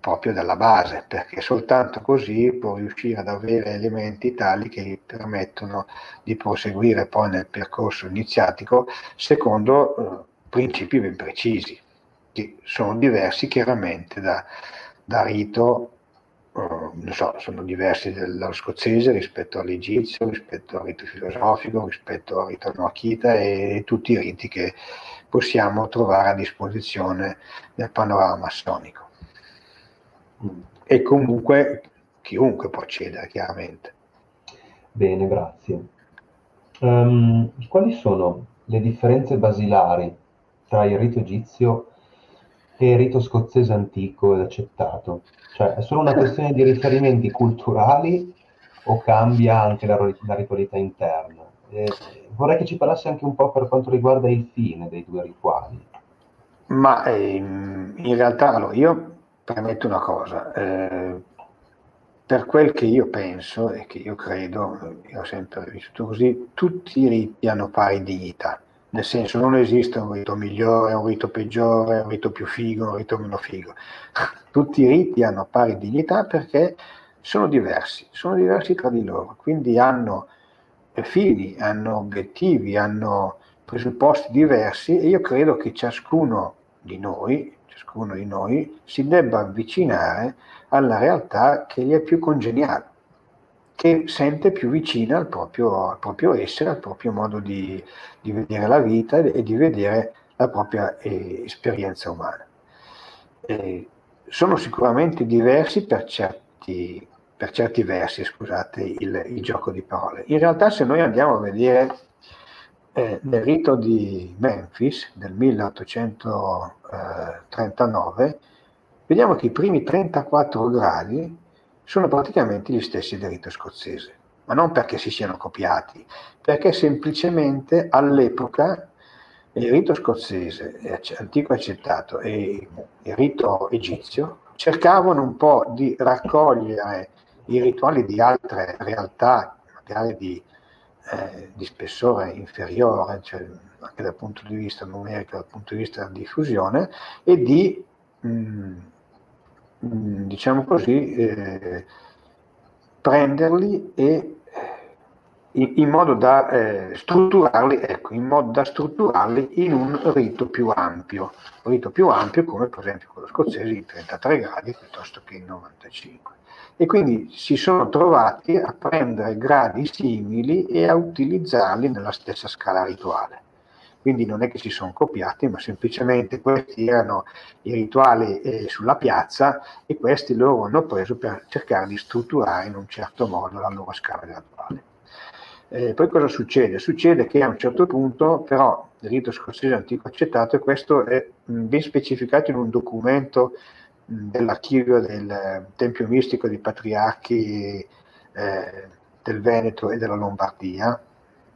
proprio dalla base, perché soltanto così può riuscire ad avere elementi tali che gli permettono di proseguire poi nel percorso iniziatico secondo principi ben precisi, che sono diversi chiaramente da rito, non so, sono diversi dallo scozzese rispetto all'egizio, rispetto al rito filosofico, rispetto al rito noachita e tutti i riti che possiamo trovare a disposizione nel panorama massonico. E comunque chiunque può accedere, chiaramente. Bene, grazie. Quali sono le differenze basilari tra il rito egizio e il rito scozzese antico ed accettato? Cioè, è solo una questione di riferimenti culturali o cambia anche la ritualità interna? Vorrei che ci parlassi anche un po' per quanto riguarda il fine dei due rituali. Ma in realtà, allora, io premetto una cosa, per quel che io penso e che io credo, io ho sempre vissuto così, tutti i riti hanno pari dignità. Nel senso, non esiste un rito migliore, un rito peggiore, un rito più figo, un rito meno figo. Tutti i riti hanno pari dignità perché sono diversi tra di loro, quindi hanno fini, hanno obiettivi, hanno presupposti diversi e io credo che ciascuno di noi si debba avvicinare alla realtà che gli è più congeniale, che sente più vicina al proprio essere, al proprio modo di vedere la vita e di vedere la propria esperienza umana. Sono sicuramente diversi per certi versi, scusate il gioco di parole. In realtà, se noi andiamo a vedere nel rito di Memphis del 1839, vediamo che i primi 34 gradi sono praticamente gli stessi del rito scozzese, ma non perché si siano copiati, perché semplicemente all'epoca il rito scozzese, antico accettato, e il rito egizio cercavano un po' di raccogliere i rituali di altre realtà, magari di spessore inferiore, cioè anche dal punto di vista numerico, dal punto di vista della diffusione, e di diciamo così, prenderli e in modo da strutturarli, ecco, in modo da strutturarli in un rito più ampio come per esempio quello scozzese di 33 gradi piuttosto che in 95. E quindi si sono trovati a prendere gradi simili e a utilizzarli nella stessa scala rituale. Quindi non è che si sono copiati, ma semplicemente questi erano i rituali sulla piazza e questi loro hanno preso per cercare di strutturare in un certo modo la loro scala graduale. Poi cosa succede? Succede che a un certo punto, però, il rito scozzese antico accettato, e questo è ben specificato in un documento dell'archivio del Tempio Mistico dei Patriarchi del Veneto e della Lombardia,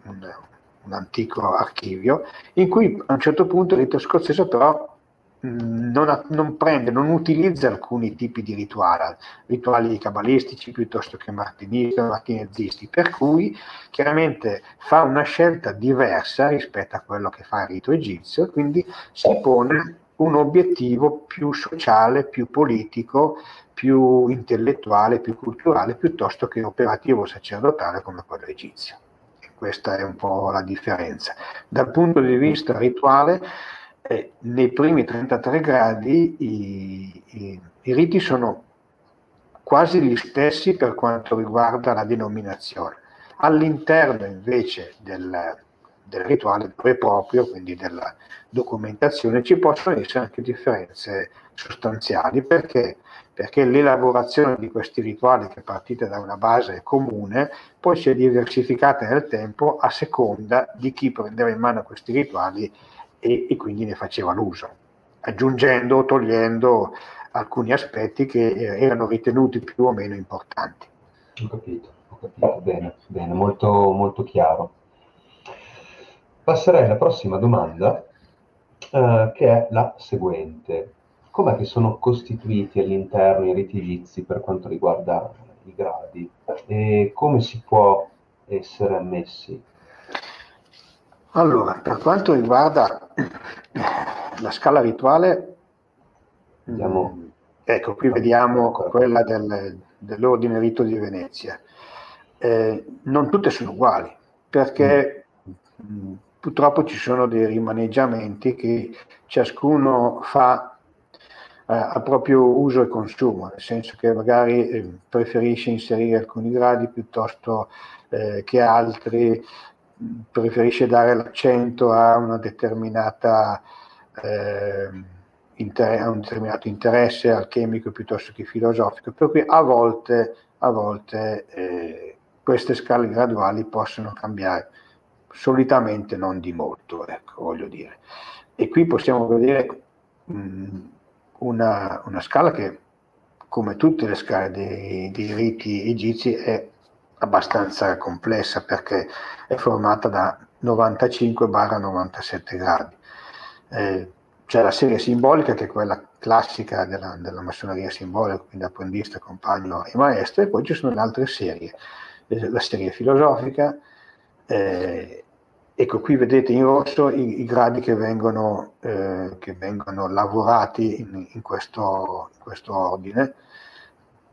un antico archivio, in cui a un certo punto il rito scozzese però non utilizza alcuni tipi di rituali cabalistici piuttosto che martinezzisti, per cui chiaramente fa una scelta diversa rispetto a quello che fa il rito egizio, quindi si pone un obiettivo più sociale, più politico, più intellettuale, più culturale, piuttosto che operativo sacerdotale come quello egizio. Questa è un po' la differenza. Dal punto di vista rituale, nei primi 33 gradi i riti sono quasi gli stessi per quanto riguarda la denominazione. All'interno invece del rituale vero e proprio, quindi della documentazione, ci possono essere anche differenze sostanziali. Perché? Perché l'elaborazione di questi rituali, che è partita da una base comune, poi si è diversificata nel tempo a seconda di chi prendeva in mano questi rituali e quindi ne faceva l'uso, aggiungendo o togliendo alcuni aspetti che erano ritenuti più o meno importanti. Ho capito. Bene, molto, molto chiaro. Passerei alla prossima domanda, che è la seguente. Com'è che sono costituiti all'interno i riti egizi per quanto riguarda i gradi e come si può essere ammessi Allora, per quanto riguarda la scala rituale, ecco, qui vediamo quella dell'ordine rito di Venezia. Non tutte sono uguali, perché purtroppo ci sono dei rimaneggiamenti che ciascuno fa a proprio uso e consumo, nel senso che magari preferisce inserire alcuni gradi piuttosto che altri, preferisce dare l'accento a una determinata a un determinato interesse alchemico piuttosto che filosofico, per cui a volte queste scale graduali possono cambiare, solitamente non di molto, ecco, voglio dire. E qui possiamo vedere una scala che, come tutte le scale dei riti egizi, è abbastanza complessa, perché è formata da 95-97 gradi. C'è la serie simbolica, che è quella classica della massoneria simbolica, quindi apprendista, compagno e maestro, e poi ci sono le altre serie, la serie filosofica. Ecco, qui vedete in rosso i gradi che vengono lavorati in questo ordine.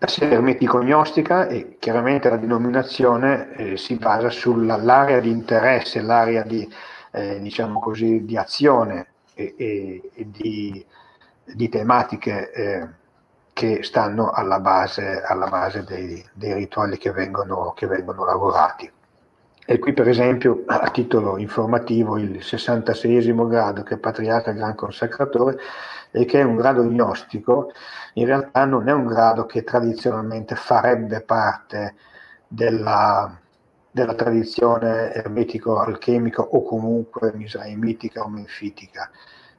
La serie ermetico-gnostica, e chiaramente la denominazione si basa sull'area di interesse, l'area diciamo così, di azione e di tematiche che stanno alla base dei rituali che vengono lavorati. E qui, per esempio, a titolo informativo, il 66° grado, che è Patriarca Gran Consacratore, e che è un grado gnostico, in realtà non è un grado che tradizionalmente farebbe parte della tradizione ermetico-alchemica o comunque misraimitica o menfitica.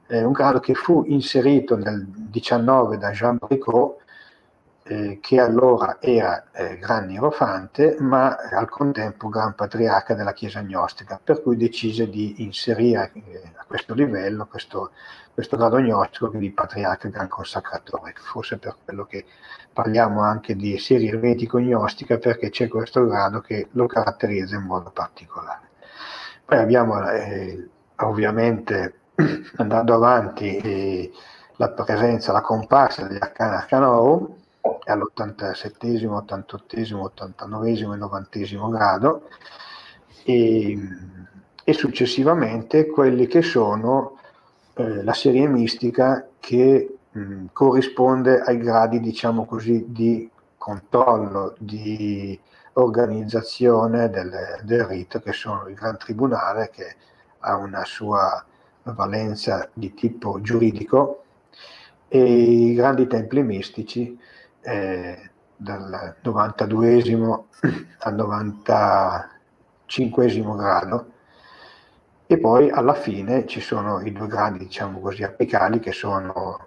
È un grado che fu inserito nel 19 da Jean Bricaud, che allora era gran nierofante, ma al contempo gran patriarca della Chiesa gnostica, per cui decise di inserire a questo livello questo grado gnostico di patriarca gran consacratore. Forse per quello che parliamo anche di serie ermetico-gnostica, perché c'è questo grado che lo caratterizza in modo particolare. Poi abbiamo ovviamente, andando avanti, la comparsa degli Arcana Arcanorum, all'87, 88, 89 e 90 grado, e successivamente quelli che sono la serie mistica, che corrisponde ai gradi, diciamo così, di controllo, di organizzazione del rito, che sono il Gran Tribunale, che ha una sua valenza di tipo giuridico, e i grandi templi mistici, dal 92° al 95° grado, e poi alla fine ci sono i due gradi, diciamo così, apicali, che sono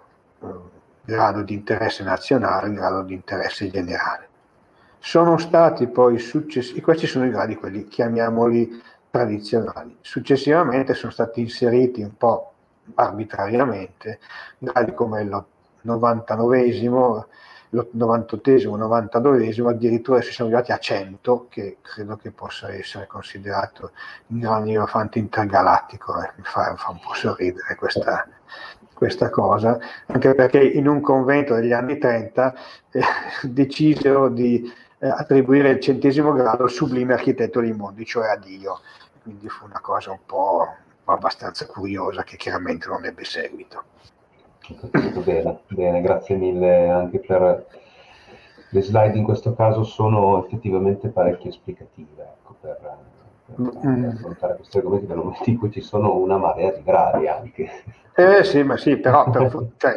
grado di interesse nazionale e grado di interesse generale. Sono stati poi successivi, questi sono i gradi, quelli chiamiamoli tradizionali. Successivamente sono stati inseriti un po' arbitrariamente gradi come il 99°, l'98°, 92°, addirittura si sono arrivati a 100, che credo che possa essere considerato un gran nierofante intergalattico. Mi fa un po' sorridere questa cosa, anche perché in un convento degli anni 30 decisero di attribuire il 100° grado al sublime architetto dei mondi, cioè a Dio. Quindi fu una cosa un po' abbastanza curiosa, che chiaramente non ebbe seguito. Bene, grazie mille anche per le slide. In questo caso sono effettivamente parecchio esplicative, ecco, per affrontare questi argomenti, nel momento in cui ci sono una marea di gradi anche. Sì, ma sì, però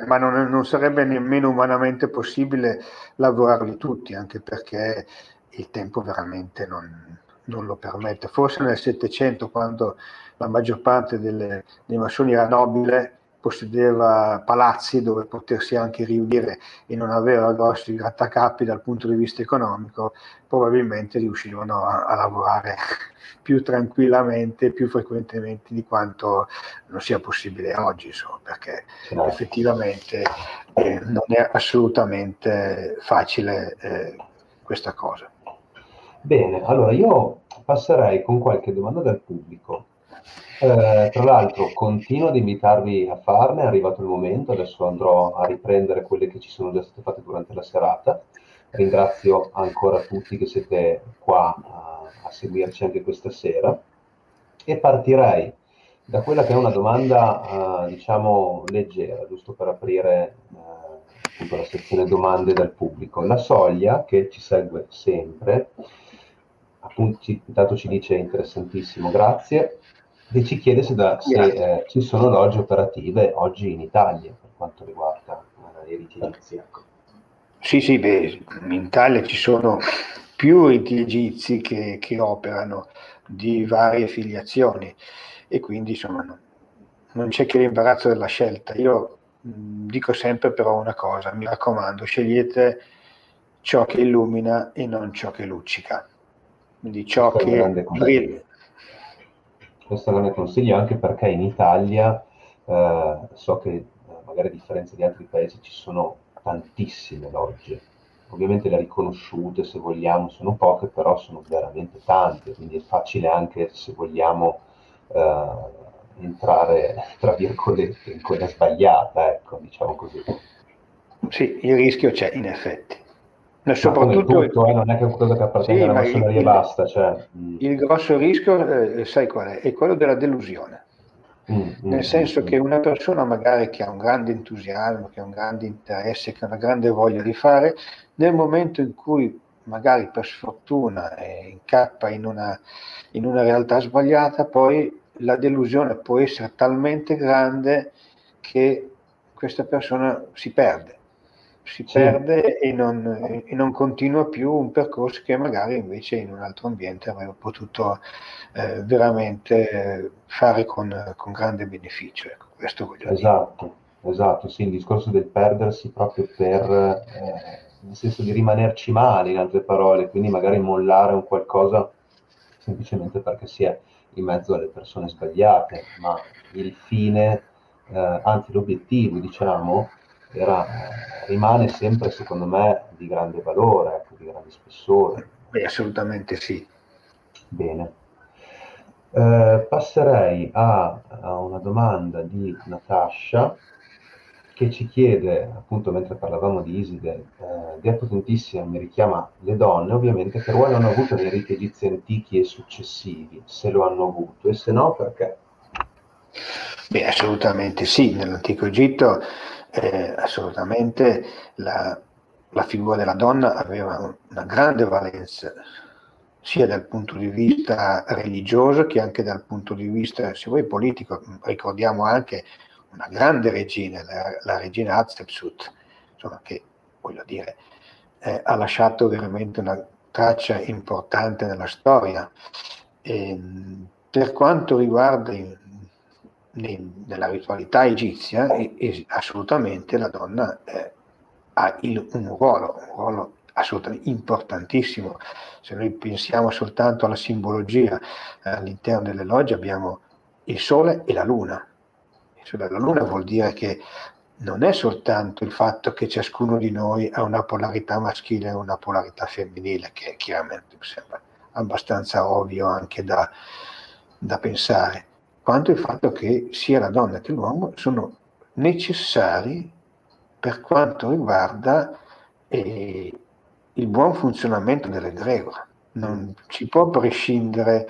ma non sarebbe nemmeno umanamente possibile lavorarli tutti, anche perché il tempo veramente non lo permette. Forse nel Settecento, quando la maggior parte dei massoni era nobile, possedeva palazzi dove potersi anche riunire e non aveva grossi grattacapi dal punto di vista economico, probabilmente riuscivano a lavorare più tranquillamente, più frequentemente di quanto non sia possibile oggi, insomma, perché effettivamente non è assolutamente facile questa cosa. Bene, allora io passerei con qualche domanda dal pubblico. Tra l'altro continuo ad invitarvi a farne, è arrivato il momento, adesso andrò a riprendere quelle che ci sono già state fatte durante la serata. Ringrazio ancora tutti che siete qua a seguirci anche questa sera e partirei da quella che è una domanda diciamo leggera, giusto per aprire appunto la sezione domande dal pubblico. La Soglia, che ci segue sempre, appunto intanto ci dice interessantissimo, grazie, e ci chiede se ci sono logge operative oggi in Italia per quanto riguarda i riti egizi. Ecco. Sì, beh, in Italia ci sono più riti egizi che operano di varie filiazioni e quindi insomma non c'è che l'imbarazzo della scelta. Io dico sempre però una cosa, mi raccomando, scegliete ciò che illumina e non ciò che luccica. Quindi ciò che brilla. Questo è un grande consiglio, anche perché in Italia so che magari a differenza di altri paesi ci sono tantissime logge. Ovviamente le riconosciute, se vogliamo, sono poche, però sono veramente tante, quindi è facile anche, se vogliamo, entrare, tra virgolette, in quella sbagliata, ecco, diciamo così. Sì, il rischio c'è, in effetti. Ma soprattutto tutto, non è che qualcosa che appartiene alla massoneria e basta. Cioè. Il grosso rischio, sai qual è? È quello della delusione. Nel senso che una persona magari che ha un grande entusiasmo, che ha un grande interesse, che ha una grande voglia di fare, nel momento in cui magari per sfortuna incappa in una realtà sbagliata, poi la delusione può essere talmente grande che questa persona si perde e non continua più un percorso che magari invece in un altro ambiente avrebbe potuto veramente fare con grande beneficio. Ecco, questo voglio dire. Esatto, sì, il discorso del perdersi proprio per, nel senso di rimanerci male, in altre parole, quindi magari mollare un qualcosa semplicemente perché si è in mezzo alle persone sbagliate, ma il fine, anzi l'obiettivo, diciamo, rimane sempre, secondo me, di grande valore, ecco, di grande spessore. Beh, assolutamente sì. Bene. Passerei a una domanda di Natascia che ci chiede, appunto, mentre parlavamo di Iside, Dea potentissima mi richiama le donne, ovviamente, che ruolo hanno avuto nei riti egizi antichi e successivi, se lo hanno avuto, e se no, perché? Beh, assolutamente sì, nell'antico Egitto assolutamente la figura della donna aveva una grande valenza sia dal punto di vista religioso che anche dal punto di vista, se vuoi, politico. Ricordiamo anche una grande regina, la regina Hatshepsut, insomma, che, voglio dire, ha lasciato veramente una traccia importante nella storia. E, per quanto riguarda nella ritualità egizia, assolutamente la donna ha un ruolo assolutamente importantissimo. Se noi pensiamo soltanto alla simbologia, all'interno delle logge abbiamo il sole e la luna. Il sole e la luna vuol dire che non è soltanto il fatto che ciascuno di noi ha una polarità maschile e una polarità femminile, che chiaramente mi sembra abbastanza ovvio anche da pensare, quanto il fatto che sia la donna che l'uomo sono necessari per quanto riguarda il buon funzionamento dell'egregore. Non ci può prescindere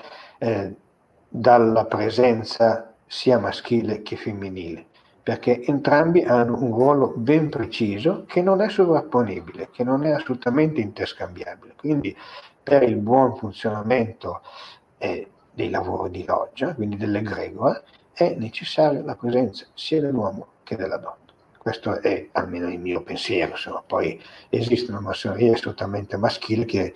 dalla presenza sia maschile che femminile, perché entrambi hanno un ruolo ben preciso che non è sovrapponibile, che non è assolutamente interscambiabile. Quindi per il buon funzionamento dei lavori di loggia, quindi dell'egregora, è necessaria la presenza sia dell'uomo che della donna. Questo è almeno il mio pensiero. Insomma, poi esistono massonerie assolutamente maschili che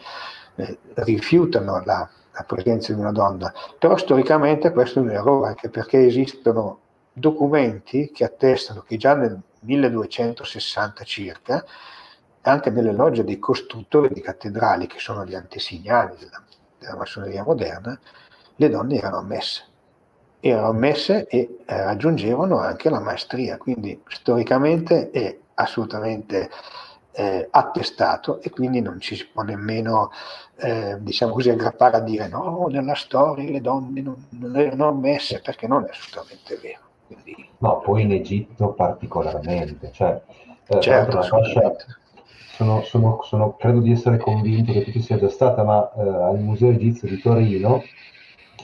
rifiutano la presenza di una donna, però storicamente questo è un errore, anche perché esistono documenti che attestano che già nel 1260 circa, anche nelle logge dei costruttori di cattedrali, che sono gli antesignani della massoneria moderna, le donne erano ammesse e raggiungevano anche la maestria. Quindi storicamente è assolutamente attestato, e quindi non ci si può nemmeno, diciamo così, aggrappare a dire no, nella storia le donne non erano ammesse, perché non è assolutamente vero. Quindi, no, poi in Egitto particolarmente, cioè, certo, credo di essere convinto che tu sia già stata, ma al Museo Egizio di Torino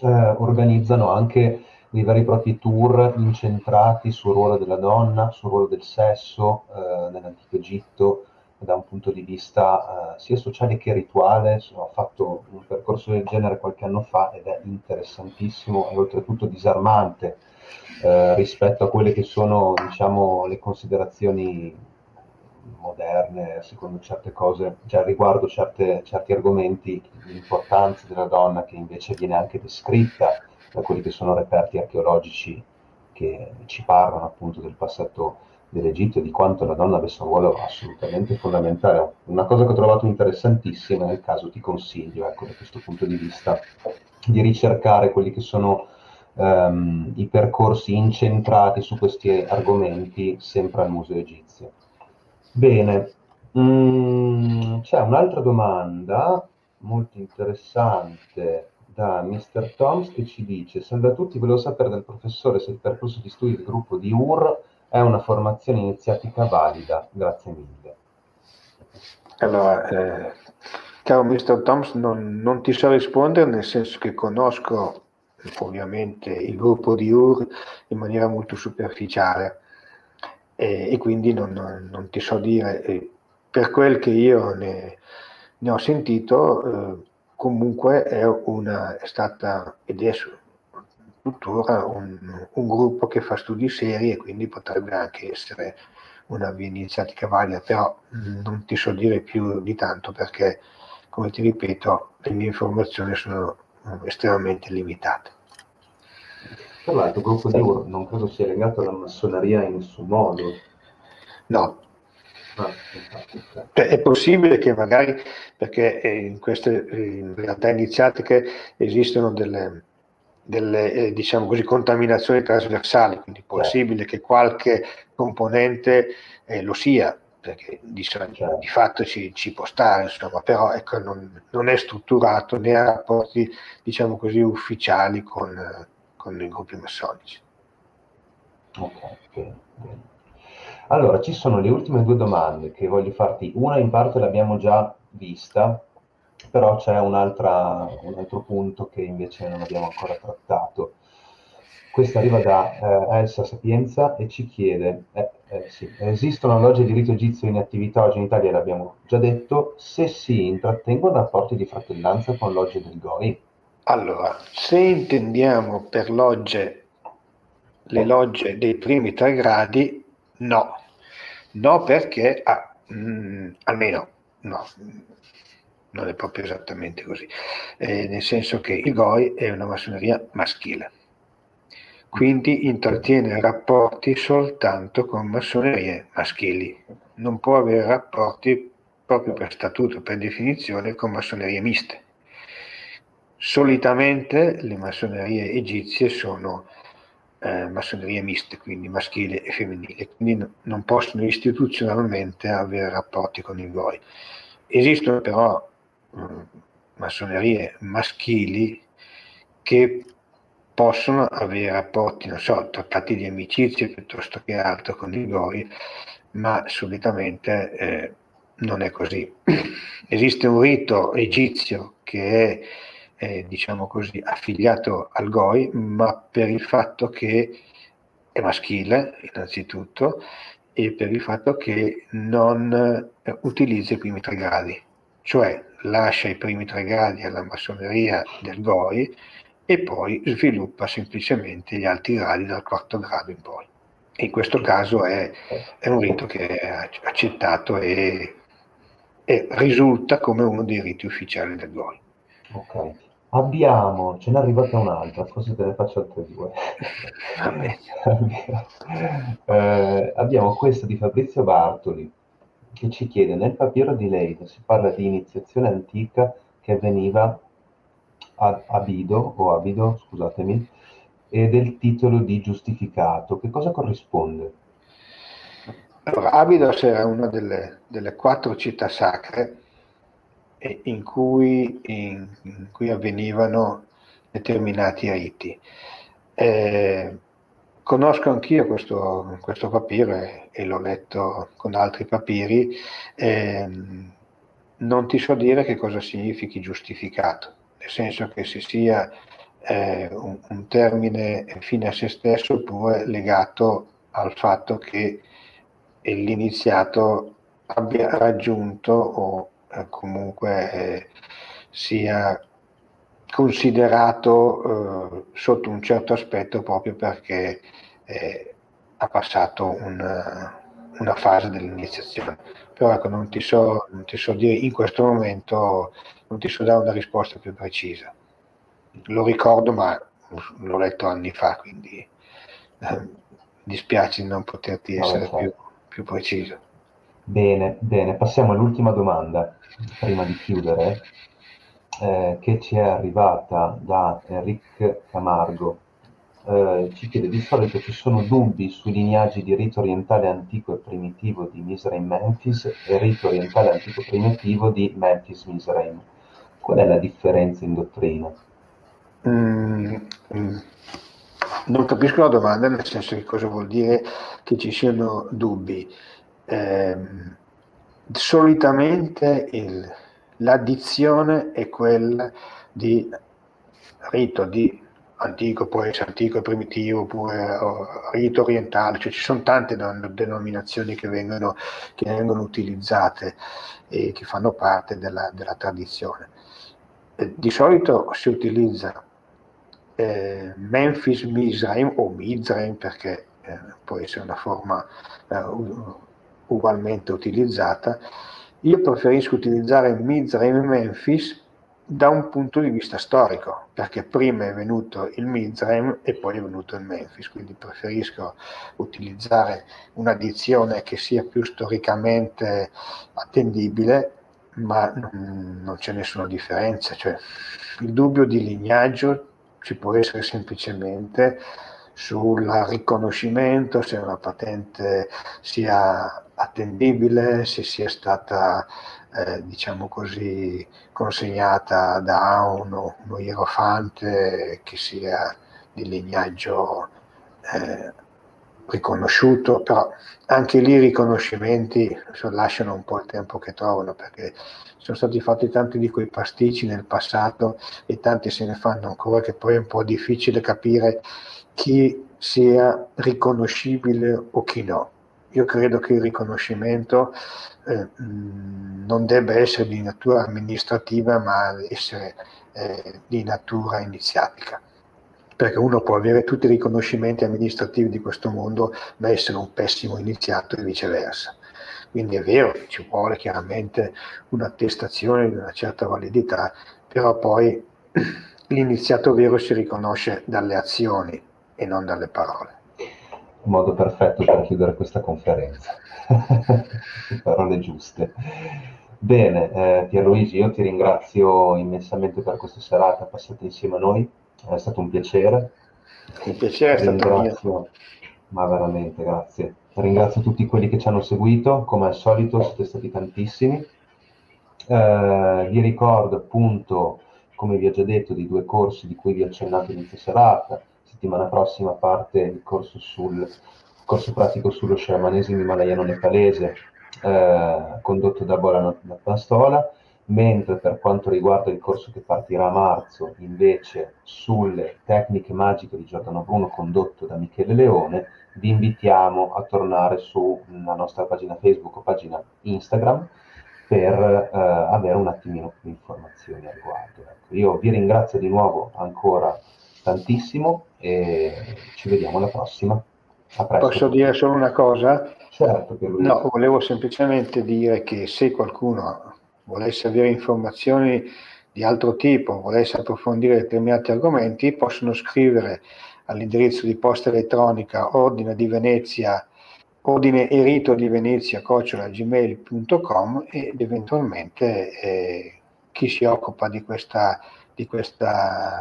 organizzano anche dei veri e propri tour incentrati sul ruolo della donna, sul ruolo del sesso nell'antico Egitto, da un punto di vista sia sociale che rituale. Ho fatto un percorso del genere qualche anno fa ed è interessantissimo e oltretutto disarmante rispetto a quelle che sono, diciamo, le considerazioni moderne secondo certe cose, cioè riguardo certi argomenti, l'importanza della donna che invece viene anche descritta da quelli che sono reperti archeologici che ci parlano appunto del passato dell'Egitto e di quanto la donna avesse un ruolo assolutamente fondamentale. Una cosa che ho trovato interessantissima, nel caso ti consiglio, ecco, da questo punto di vista, di ricercare quelli che sono i percorsi incentrati su questi argomenti sempre al Museo Egizio. Bene, c'è un'altra domanda molto interessante da Mr. Toms, che ci dice: salve a tutti, volevo sapere dal professore se il percorso di studi del gruppo di UR è una formazione iniziatica valida. Grazie mille. Allora, caro Mr. Toms, non ti so rispondere, nel senso che conosco ovviamente il gruppo di UR in maniera molto superficiale e quindi non ti so dire. Per quel che io ne ho sentito, comunque è stata ed è tuttora un gruppo che fa studi seri, e quindi potrebbe anche essere una via iniziatica valida, però non ti so dire più di tanto perché, come ti ripeto, le mie informazioni sono estremamente limitate. Tra l'altro, il gruppo di UR non credo sia legato alla massoneria in nessun modo. No. È possibile che magari, perché in queste realtà iniziatiche esistono delle diciamo così, contaminazioni trasversali, quindi è possibile che qualche componente lo sia, perché di fatto ci può stare, insomma, però ecco, non è strutturato né a rapporti, diciamo così, ufficiali con i gruppi massonici. Ok, bene, bene. Allora, ci sono le ultime due domande che voglio farti. Una in parte l'abbiamo già vista, però c'è un altro punto che invece non abbiamo ancora trattato. Questa arriva da Elsa Sapienza e ci chiede: esistono logge di rito egizio in attività oggi in Italia? L'abbiamo già detto. Se si intrattengono rapporti di fratellanza con logge del Goi? Allora, se intendiamo per logge le logge dei primi tre gradi, no, perché almeno no, non è proprio esattamente così, nel senso che il Goi è una massoneria maschile, quindi intrattiene rapporti soltanto con massonerie maschili, non può avere rapporti, proprio per statuto, per definizione, con massonerie miste. Solitamente le massonerie egizie sono massonerie miste, quindi maschile e femminile, quindi non possono istituzionalmente avere rapporti con il Goi. Esistono però massonerie maschili che possono avere rapporti, non so, trattati di amicizia piuttosto che altro con il Goi, ma solitamente non è così. Esiste un rito egizio che è, diciamo così, affiliato al Goi, ma per il fatto che è maschile innanzitutto e per il fatto che non utilizza i primi tre gradi, cioè lascia i primi tre gradi alla massoneria del Goi e poi sviluppa semplicemente gli altri gradi dal quarto grado in poi. E in questo caso è un rito che è accettato e risulta come uno dei riti ufficiali del Goi. Ok, ce n'è arrivata un'altra, forse te ne faccio altre due. Abbiamo questa di Fabrizio Bartoli, che ci chiede: nel papiro di Leida si parla di iniziazione antica che avveniva ad Abido, o Abido, scusatemi, e del titolo di giustificato. Che cosa corrisponde? Allora, Abidos era una delle quattro città sacre in cui avvenivano determinati riti. Conosco anch'io questo papiro e l'ho letto con altri papiri. Non ti so dire che cosa significhi giustificato, nel senso che si sia un termine fine a se stesso oppure legato al fatto che l'iniziato abbia raggiunto o comunque sia considerato sotto un certo aspetto proprio perché ha passato una fase dell'iniziazione. Però ecco, non ti so dire in questo momento, non ti so dare una risposta più precisa. Lo ricordo, ma l'ho letto anni fa, quindi dispiace non poterti essere più preciso. Bene, passiamo all'ultima domanda prima di chiudere, che ci è arrivata da Enric Camargo. Ci chiede: di solito ci sono dubbi sui lineaggi di rito orientale antico e primitivo di Misraim-Memphis e rito orientale antico e primitivo di Memphis-Misraim. Qual è la differenza in dottrina? Non capisco la domanda, nel senso che cosa vuol dire che ci siano dubbi. Solitamente l'addizione è quella di rito di antico, può essere antico e primitivo, oppure rito orientale, cioè ci sono tante denominazioni che vengono utilizzate e che fanno parte della tradizione. Di solito si utilizza Memphis Misraim o Mizraim, perché può essere una forma ugualmente utilizzata. Io preferisco utilizzare Mizraim Memphis da un punto di vista storico, perché prima è venuto il Mizraim e poi è venuto il Memphis, quindi preferisco utilizzare una dizione che sia più storicamente attendibile, ma non c'è nessuna differenza. Cioè, il dubbio di lignaggio ci può essere semplicemente sul riconoscimento, se una patente sia attendibile, se sia stata diciamo così consegnata da uno ierofante che sia di lignaggio riconosciuto. Però anche lì i riconoscimenti lasciano un po' il tempo che trovano, perché sono stati fatti tanti di quei pasticci nel passato e tanti se ne fanno ancora, che poi è un po' difficile capire chi sia riconoscibile o chi no. Io credo che il riconoscimento non debba essere di natura amministrativa, ma essere di natura iniziatica, perché uno può avere tutti i riconoscimenti amministrativi di questo mondo ma essere un pessimo iniziato e viceversa. Quindi è vero che ci vuole chiaramente un'attestazione di una certa validità, però poi l'iniziato vero si riconosce dalle azioni e non dalle parole. Un modo perfetto per chiudere questa conferenza. Parole giuste. Bene, Pierluigi, io ti ringrazio immensamente per questa serata passata insieme a noi, è stato un piacere. Il piacere è stato mio. Ma veramente, grazie. Ringrazio tutti quelli che ci hanno seguito, come al solito siete stati tantissimi. Vi ricordo appunto, come vi ho già detto, di due corsi di cui vi ho accennato inizio serata. Settimana prossima parte il corso pratico sullo sciamanesimo himalayano nepalese, condotto da Bola Pastola, mentre per quanto riguarda il corso che partirà a marzo, invece, sulle tecniche magiche di Giordano Bruno, condotto da Michele Leone, vi invitiamo a tornare sulla nostra pagina Facebook o pagina Instagram per avere un attimino più informazioni al riguardo. Ecco, io vi ringrazio di nuovo ancora tantissimo e ci vediamo alla prossima. A presto. Posso dire solo una cosa? Certo, no, volevo semplicemente dire che se qualcuno volesse avere informazioni di altro tipo, volesse approfondire determinati argomenti, possono scrivere all'indirizzo di posta elettronica ordine e rito di Venezia@gmail.com ed eventualmente chi si occupa di questa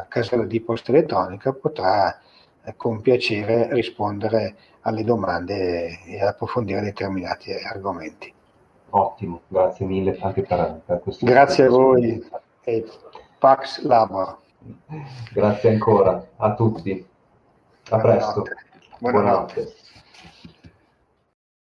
casella di posta elettronica potrà con piacere rispondere alle domande e approfondire determinati argomenti. Ottimo, grazie mille anche per questo. Grazie a voi e Pax Labor. Grazie ancora a tutti. A presto. Buonanotte.